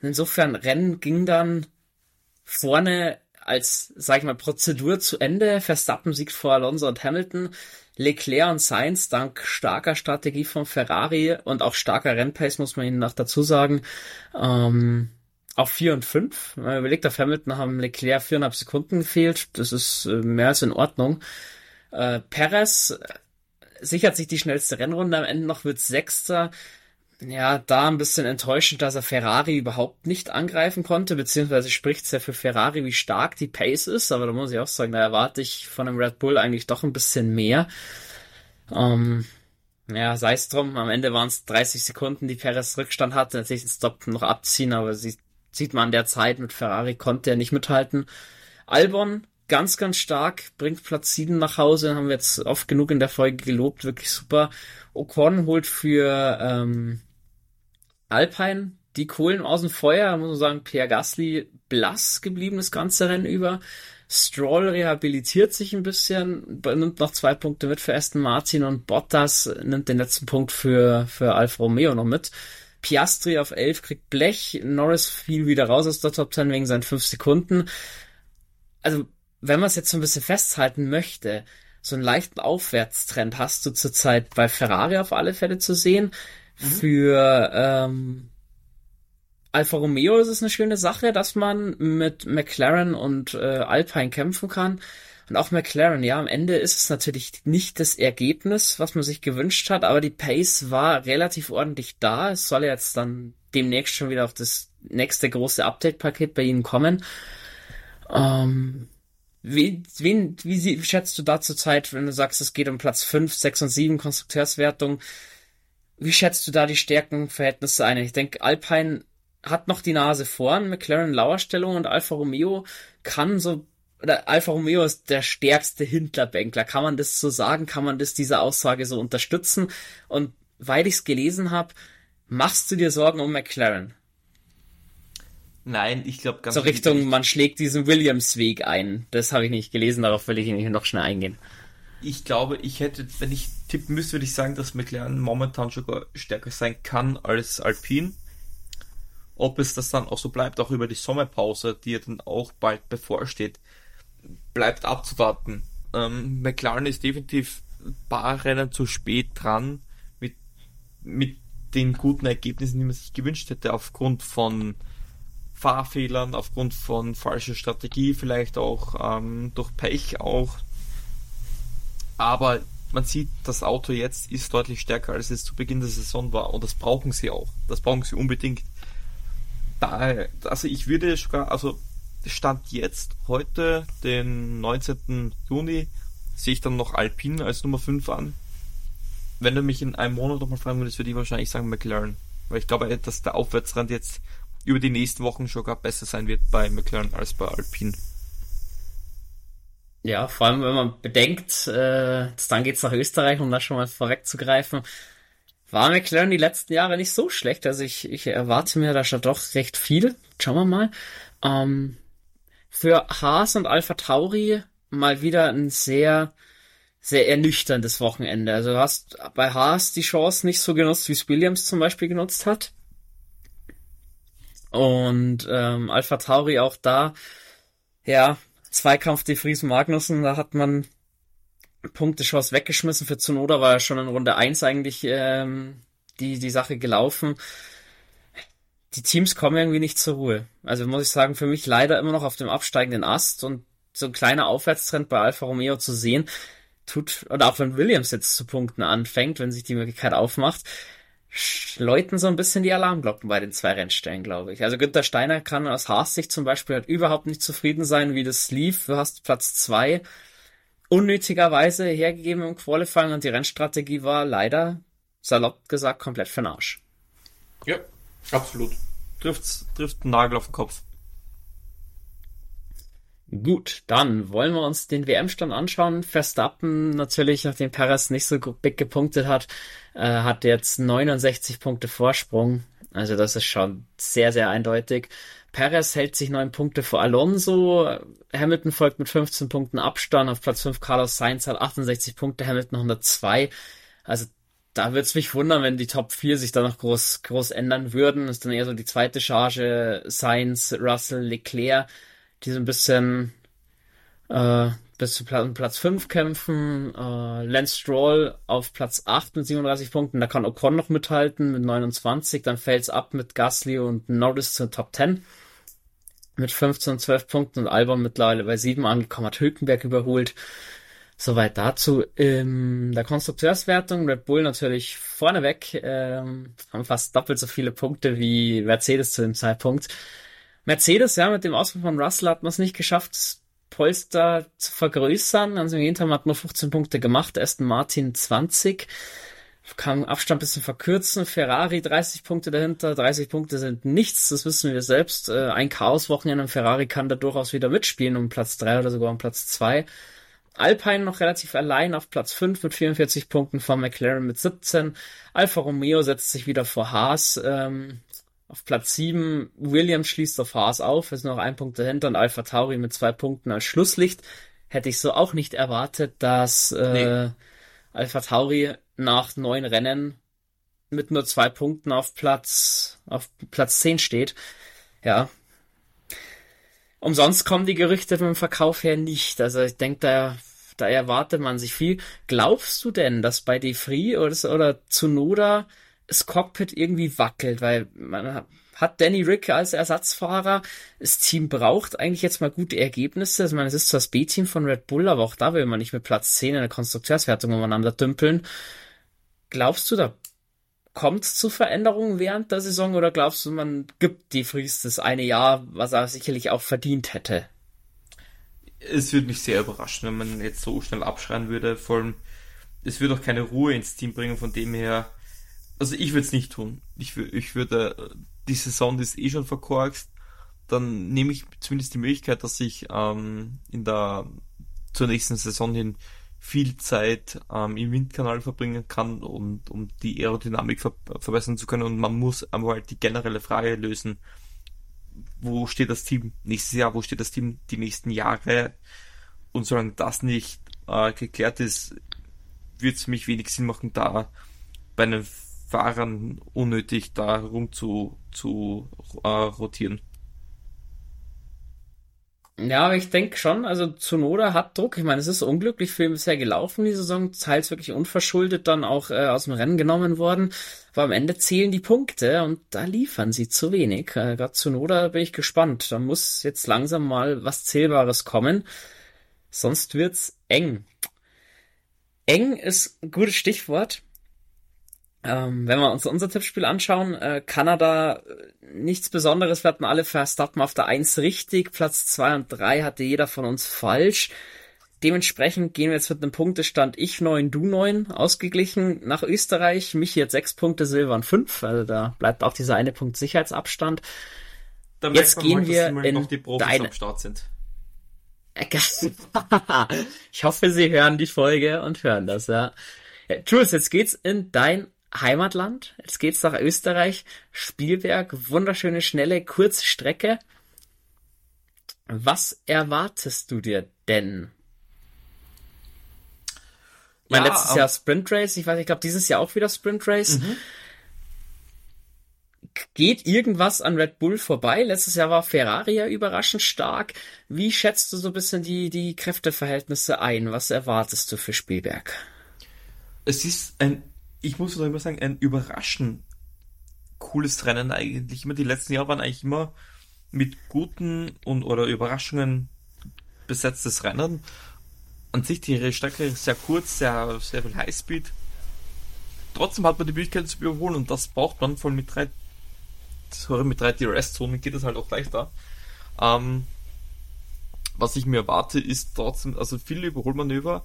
Insofern, Rennen ging dann vorne als, sag ich mal, Prozedur zu Ende. Verstappen siegt vor Alonso und Hamilton. Leclerc und Sainz, dank starker Strategie von Ferrari und auch starker Rennpace, muss man ihnen noch dazu sagen, auf 4 und 5. Man überlegt, auf Hamilton haben Leclerc 4,5 Sekunden gefehlt. Das ist mehr als in Ordnung. Perez sichert sich die schnellste Rennrunde. Am Ende noch wird Sechster. Ja, da ein bisschen enttäuschend, dass er Ferrari überhaupt nicht angreifen konnte, beziehungsweise spricht es ja für Ferrari, wie stark die Pace ist. Aber da muss ich auch sagen, da erwarte ich von einem Red Bull eigentlich doch ein bisschen mehr. Ja, sei es drum. Am Ende waren es 30 Sekunden, die Perez Rückstand hatte. Natürlich den Stopp noch abziehen, aber sieht man an der Zeit, mit Ferrari konnte er nicht mithalten. Albon, ganz, ganz stark, bringt Platz 7 nach Hause, haben wir jetzt oft genug in der Folge gelobt, wirklich super. Ocon holt für Alpine die Kohlen aus dem Feuer, muss man sagen, Pierre Gasly blass geblieben das ganze Rennen über. Stroll rehabilitiert sich ein bisschen, nimmt noch 2 Punkte mit für Aston Martin und Bottas nimmt den letzten Punkt für Alfa Romeo noch mit. Piastri auf 11 kriegt Blech, Norris fiel wieder raus aus der Top 10 wegen seinen 5 Sekunden. Also, wenn man es jetzt so ein bisschen festhalten möchte, so einen leichten Aufwärtstrend hast du zurzeit bei Ferrari auf alle Fälle zu sehen. Für Alfa Romeo ist es eine schöne Sache, dass man mit McLaren und Alpine kämpfen kann. Und auch McLaren, ja, am Ende ist es natürlich nicht das Ergebnis, was man sich gewünscht hat, aber die Pace war relativ ordentlich da. Es soll jetzt dann demnächst schon wieder auf das nächste große Update-Paket bei ihnen kommen. Wie schätzt du da zur Zeit, wenn du sagst, es geht um Platz 5, 6 und 7 Konstrukteurswertung, wie schätzt du da die Stärkenverhältnisse ein? Ich denke, Alpine hat noch die Nase vorn, McLaren Lauerstellung und Alfa Romeo kann so, oder Alfa Romeo ist der stärkste Hinterbänkler. Kann man das so sagen? Kann man das, diese Aussage so unterstützen? Und weil ich es gelesen habe, machst du dir Sorgen um McLaren? Nein, ich glaube ganz so Richtung, nicht. Man schlägt diesen Williams-Weg ein. Das habe ich nicht gelesen, darauf will ich nicht noch schnell eingehen. Ich glaube, ich hätte, wenn ich tippen müsste, würde ich sagen, dass McLaren momentan sogar stärker sein kann als Alpine. Ob es das dann auch so bleibt, auch über die Sommerpause, die ja dann auch bald bevorsteht, bleibt abzuwarten. McLaren ist definitiv ein paar Rennen zu spät dran mit den guten Ergebnissen, die man sich gewünscht hätte, aufgrund von Fahrfehlern, aufgrund von falscher Strategie, vielleicht auch durch Pech auch. Aber man sieht, das Auto jetzt ist deutlich stärker, als es zu Beginn der Saison war. Und das brauchen sie auch. Das brauchen sie unbedingt. Daher, also ich würde sogar, also Stand jetzt, heute, den 19. Juni, sehe ich dann noch Alpine als Nummer 5 an. Wenn du mich in einem Monat nochmal fragen würdest, würde ich wahrscheinlich sagen McLaren. Weil ich glaube, dass der Aufwärtsrand jetzt über die nächsten Wochen schon gar besser sein wird bei McLaren als bei Alpine. Ja, vor allem, wenn man bedenkt, dann geht's nach Österreich, um da schon mal vorwegzugreifen, war McLaren die letzten Jahre nicht so schlecht. Also ich erwarte mir da schon doch recht viel. Schauen wir mal. Für Haas und Alpha Tauri mal wieder ein sehr, sehr ernüchterndes Wochenende. Also du hast bei Haas die Chance nicht so genutzt, wie es Williams zum Beispiel genutzt hat. Und Alpha Tauri auch da, ja, Zweikampf De Vries und Magnussen, da hat man Punktechance weggeschmissen. Für Tsunoda war ja schon in Runde 1 eigentlich die Sache gelaufen. Die Teams kommen irgendwie nicht zur Ruhe. Also muss ich sagen, für mich leider immer noch auf dem absteigenden Ast und so ein kleiner Aufwärtstrend bei Alfa Romeo zu sehen, tut, oder auch wenn Williams jetzt zu Punkten anfängt, wenn sich die Möglichkeit aufmacht, läuten so ein bisschen die Alarmglocken bei den zwei Rennstellen, glaube ich. Also Günther Steiner kann aus Haas-Sicht zum Beispiel halt überhaupt nicht zufrieden sein, wie das lief. Du hast Platz 2 unnötigerweise hergegeben im Qualifying und die Rennstrategie war leider, salopp gesagt, komplett für den Arsch. Ja, absolut. Trifft einen Nagel auf den Kopf. Gut, dann wollen wir uns den WM-Stand anschauen. Verstappen natürlich, nachdem Perez nicht so big gepunktet hat, hat jetzt 69 Punkte Vorsprung. Also das ist schon sehr, sehr eindeutig. Perez hält sich 9 Punkte vor Alonso. Hamilton folgt mit 15 Punkten Abstand. Auf Platz 5 Carlos Sainz hat 68 Punkte, Hamilton 102. Also da würde es mich wundern, wenn die Top 4 sich da noch groß ändern würden. Das ist dann eher so die zweite Charge. Sainz, Russell, Leclerc, die so ein bisschen bis zu Platz 5 kämpfen. Lance Stroll auf Platz 8 mit 37 Punkten. Da kann Ocon noch mithalten mit 29. Dann fällt es ab mit Gasly und Norris zur Top 10 mit 15 und 12 Punkten. Und Albon mittlerweile bei 7 angekommen, hat Hülkenberg überholt. Soweit dazu. In der Konstrukteurswertung Red Bull natürlich vorneweg. Haben fast doppelt so viele Punkte wie Mercedes zu dem Zeitpunkt. Mercedes, ja, mit dem Ausfall von Russell hat man es nicht geschafft, das Polster zu vergrößern. Also im Gegenteil, man hat nur 15 Punkte gemacht. Aston Martin 20. Kann Abstand ein bisschen verkürzen. Ferrari 30 Punkte dahinter. 30 Punkte sind nichts, das wissen wir selbst. Ein Chaos-Wochenende im Ferrari kann da durchaus wieder mitspielen um Platz 3 oder sogar um Platz 2. Alpine noch relativ allein auf Platz 5 mit 44 Punkten, vor McLaren mit 17. Alfa Romeo setzt sich wieder vor Haas. Auf Platz 7, Williams schließt auf Haas auf, ist noch ein Punkt dahinter und Alpha Tauri mit 2 Punkten als Schlusslicht. Hätte ich so auch nicht erwartet, dass Alpha Tauri nach 9 Rennen mit nur 2 Punkten auf Platz 10 steht. Ja. Umsonst kommen die Gerüchte vom Verkauf her nicht. Also ich denke, da erwartet man sich viel. Glaubst du denn, dass bei De Vries oder Tsunoda das Cockpit irgendwie wackelt, weil man hat Danny Rick als Ersatzfahrer. Das Team braucht eigentlich jetzt mal gute Ergebnisse. Also, ich meine, es ist zwar das B-Team von Red Bull, aber auch da will man nicht mit Platz 10 in der Konstrukteurswertung umeinander dümpeln. Glaubst du, da kommt es zu Veränderungen während der Saison, oder glaubst du, man gibt De Vries das eine Jahr, was er sicherlich auch verdient hätte? Es würde mich sehr überraschen, wenn man jetzt so schnell abschreien würde. Vor allem, es würde auch keine Ruhe ins Team bringen, von dem her. Also ich würde es nicht tun. Ich würde, die Saison, die ist eh schon verkorkst, dann nehme ich zumindest die Möglichkeit, dass ich zur nächsten Saison hin viel Zeit im Windkanal verbringen kann, und um die Aerodynamik verbessern zu können. Und man muss aber halt die generelle Frage lösen, wo steht das Team nächstes Jahr, wo steht das Team die nächsten Jahre. Und solange das nicht geklärt ist, wird es für mich wenig Sinn machen, da bei einem Fahrern unnötig da rum zu rotieren. Ja, aber ich denke schon, also Tsunoda hat Druck. Ich meine, es ist unglücklich für ihn bisher gelaufen, die Saison, teils wirklich unverschuldet dann auch aus dem Rennen genommen worden. Aber am Ende zählen die Punkte, und da liefern sie zu wenig. Gerade Tsunoda bin ich gespannt. Da muss jetzt langsam mal was Zählbares kommen. Sonst wird's eng. Eng ist ein gutes Stichwort. Wenn wir uns unser Tippspiel anschauen, Kanada, nichts Besonderes, wir hatten alle Verstappen auf der 1 richtig, Platz 2 und 3 hatte jeder von uns falsch. Dementsprechend gehen wir jetzt mit einem Punktestand ich 9, du 9, ausgeglichen nach Österreich. Michi hat 6 Punkte, Silvan 5, also da bleibt auch dieser eine Punkt Sicherheitsabstand. Dann jetzt gehen mal, wir in noch die Profis am Start sind. Ich hoffe, sie hören die Folge und hören das, ja. Jules, jetzt geht's in dein Heimatland, jetzt geht's nach Österreich, Spielberg, wunderschöne, schnelle, kurze Strecke. Was erwartest du dir denn? Ja, mein letztes Jahr Sprintrace, ich glaube dieses Jahr auch wieder Sprintrace. Mhm. Geht irgendwas an Red Bull vorbei? Letztes Jahr war Ferrari ja überraschend stark. Wie schätzt du so ein bisschen die Kräfteverhältnisse ein? Was erwartest du für Spielberg? Es ist ein überraschend cooles Rennen eigentlich. Immer die letzten Jahre waren eigentlich immer mit guten oder Überraschungen besetztes Rennen. An sich die Strecke ist sehr kurz, sehr, sehr viel Highspeed. Trotzdem hat man die Möglichkeit zu überholen, und das braucht man vor allem mit drei DRS-Zonen geht es halt auch leichter. Was ich mir erwarte, ist trotzdem, also viele Überholmanöver.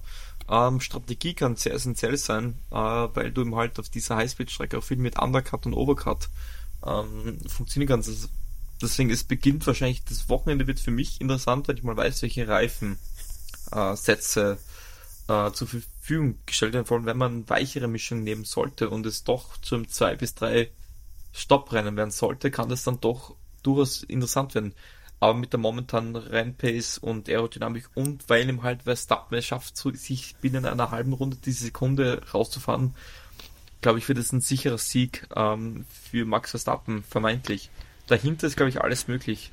Strategie kann sehr essentiell sein, weil du eben halt auf dieser Highspeed-Strecke auch viel mit Undercut und Overcut funktionieren kannst. Also deswegen, es beginnt wahrscheinlich, das Wochenende wird für mich interessant, weil ich mal weiß, welche Reifensätze zur Verfügung gestellt werden, vor allem wenn man weichere Mischung nehmen sollte und es doch zum 2 bis 3 Stopprennen werden sollte, kann das dann doch durchaus interessant werden. Aber mit der momentanen Rennpace und Aerodynamik und weil ihm halt Verstappen es schafft, sich binnen einer halben Runde diese Sekunde rauszufahren, glaube ich, wird es ein sicherer Sieg für Max Verstappen, vermeintlich. Dahinter ist, glaube ich, alles möglich.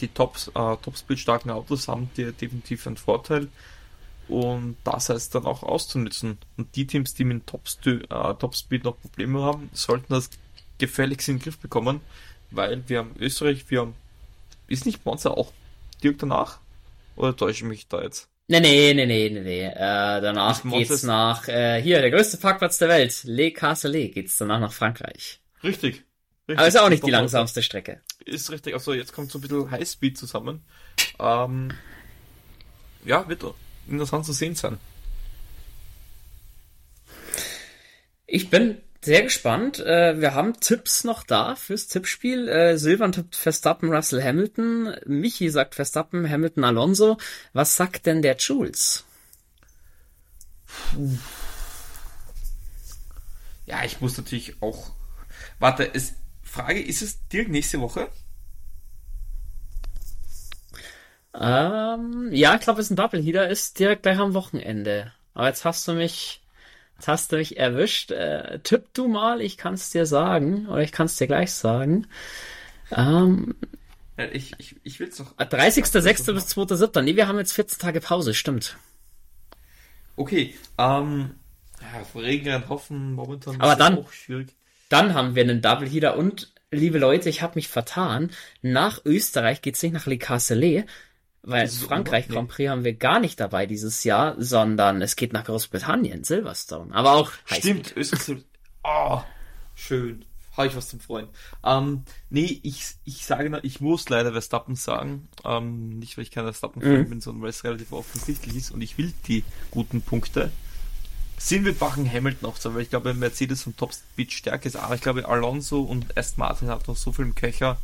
Die Topspeed-starken Autos haben dir definitiv einen Vorteil, und das heißt dann auch auszunutzen. Und die Teams, die mit Topspeed noch Probleme haben, sollten das gefälligst in den Griff bekommen, weil wir haben Österreich, wir haben. Ist nicht Monster auch direkt danach? Oder täusche ich mich da jetzt? Nee. Danach geht's nach, hier, der größte Parkplatz der Welt, Le Casselet, geht's danach nach Frankreich. Richtig. Aber ist auch nicht die langsamste Strecke. Ist richtig, also jetzt kommt so ein bisschen Highspeed zusammen. Ja, wird interessant zu sehen sein. Ich bin sehr gespannt. Wir haben Tipps noch da fürs Tippspiel. Silvan tippt Verstappen, Russell, Hamilton. Michi sagt Verstappen, Hamilton, Alonso. Was sagt denn der Jules? Ja, ich muss natürlich auch... Warte, Frage, ist es Dirk nächste Woche? Ja, ich glaube, es ist ein Doubleheater. Ist Dirk gleich am Wochenende. Aber jetzt hast du mich... Das hast du mich erwischt. Tipp du mal, ich kann es dir sagen. Oder ich kann es dir gleich sagen. Ja, ich will es doch. 30.06. bis 2.07. Nee, wir haben jetzt 14 Tage Pause, stimmt. Okay. Auf Regen hoffen momentan. Aber ist dann auch schwierig. Dann haben wir einen Double Heater und, liebe Leute, ich habe mich vertan, nach Österreich geht's nicht nach Le Casselet, weil Frankreich Grand Prix haben wir gar nicht dabei dieses Jahr, sondern es geht nach Großbritannien, Silverstone. Aber auch heiß. Stimmt, Österreich. Oh, schön. Habe ich was zum Freuen. Ich muss leider Verstappen sagen. Nicht, weil ich kein Verstappen-Fan bin, sondern weil es relativ offensichtlich ist und ich will die guten Punkte. Sind wir Bachen Hamilton auch so, weil ich glaube, Mercedes und Topspeed stärker ist, aber ich glaube, Alonso und Aston Martin hat noch so viel im Köcher.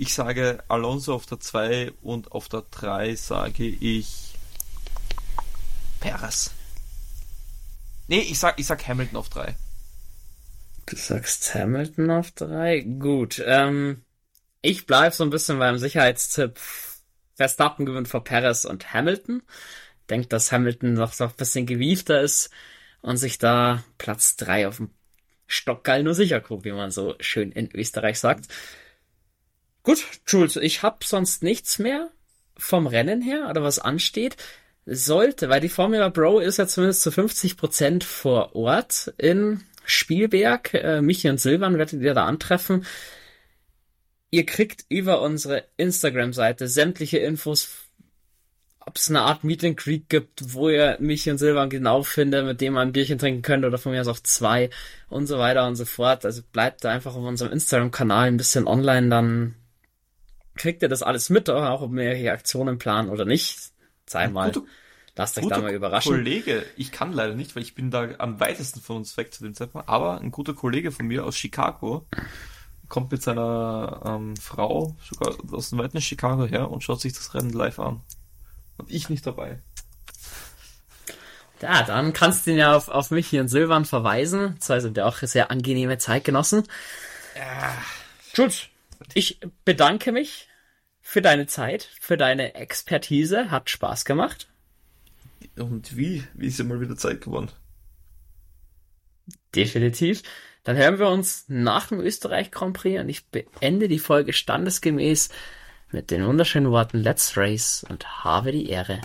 Ich sage Alonso auf der 2 und auf der 3 sage ich Perez. Nee, ich sag Hamilton auf 3. Du sagst Hamilton auf 3? Gut. Ich bleibe so ein bisschen beim Sicherheitstipp. Verstappen gewinnt vor Perez und Hamilton. Denkt, dass Hamilton noch ein bisschen gewiefter ist und sich da Platz 3 auf dem Stockgall nur sicher guckt, wie man so schön in Österreich sagt. Gut, Jules, ich habe sonst nichts mehr vom Rennen her oder was ansteht. Sollte, weil die Formula Bro ist ja zumindest zu 50% vor Ort in Spielberg. Michi und Silvan werdet ihr da antreffen. Ihr kriegt über unsere Instagram-Seite sämtliche Infos, ob es eine Art Meet and Greet gibt, wo ihr mich und Silvan genau findet, mit dem man ein Bierchen trinken könnt oder von mir aus auch 2 und so weiter und so fort. Also bleibt da einfach auf unserem Instagram-Kanal ein bisschen online, dann kriegt ihr das alles mit, auch ob wir hier Aktionen planen oder nicht. Sei mal, lasst euch da mal überraschen. Kollege, ich kann leider nicht, weil ich bin da am weitesten von uns weg zu dem Zeitpunkt, aber ein guter Kollege von mir aus Chicago kommt mit seiner Frau sogar aus dem weiten Chicago her und schaut sich das Rennen live an. Und ich nicht dabei. Ja, dann kannst du ihn ja auf mich hier in Silvan verweisen. Zwei sind ja auch sehr angenehme Zeitgenossen. Jules, ich bedanke mich für deine Zeit, für deine Expertise. Hat Spaß gemacht. Und wie ist ja mal wieder Zeit geworden. Definitiv. Dann hören wir uns nach dem Österreich Grand Prix und ich beende die Folge standesgemäß mit den wunderschönen Worten Let's Race und habe die Ehre.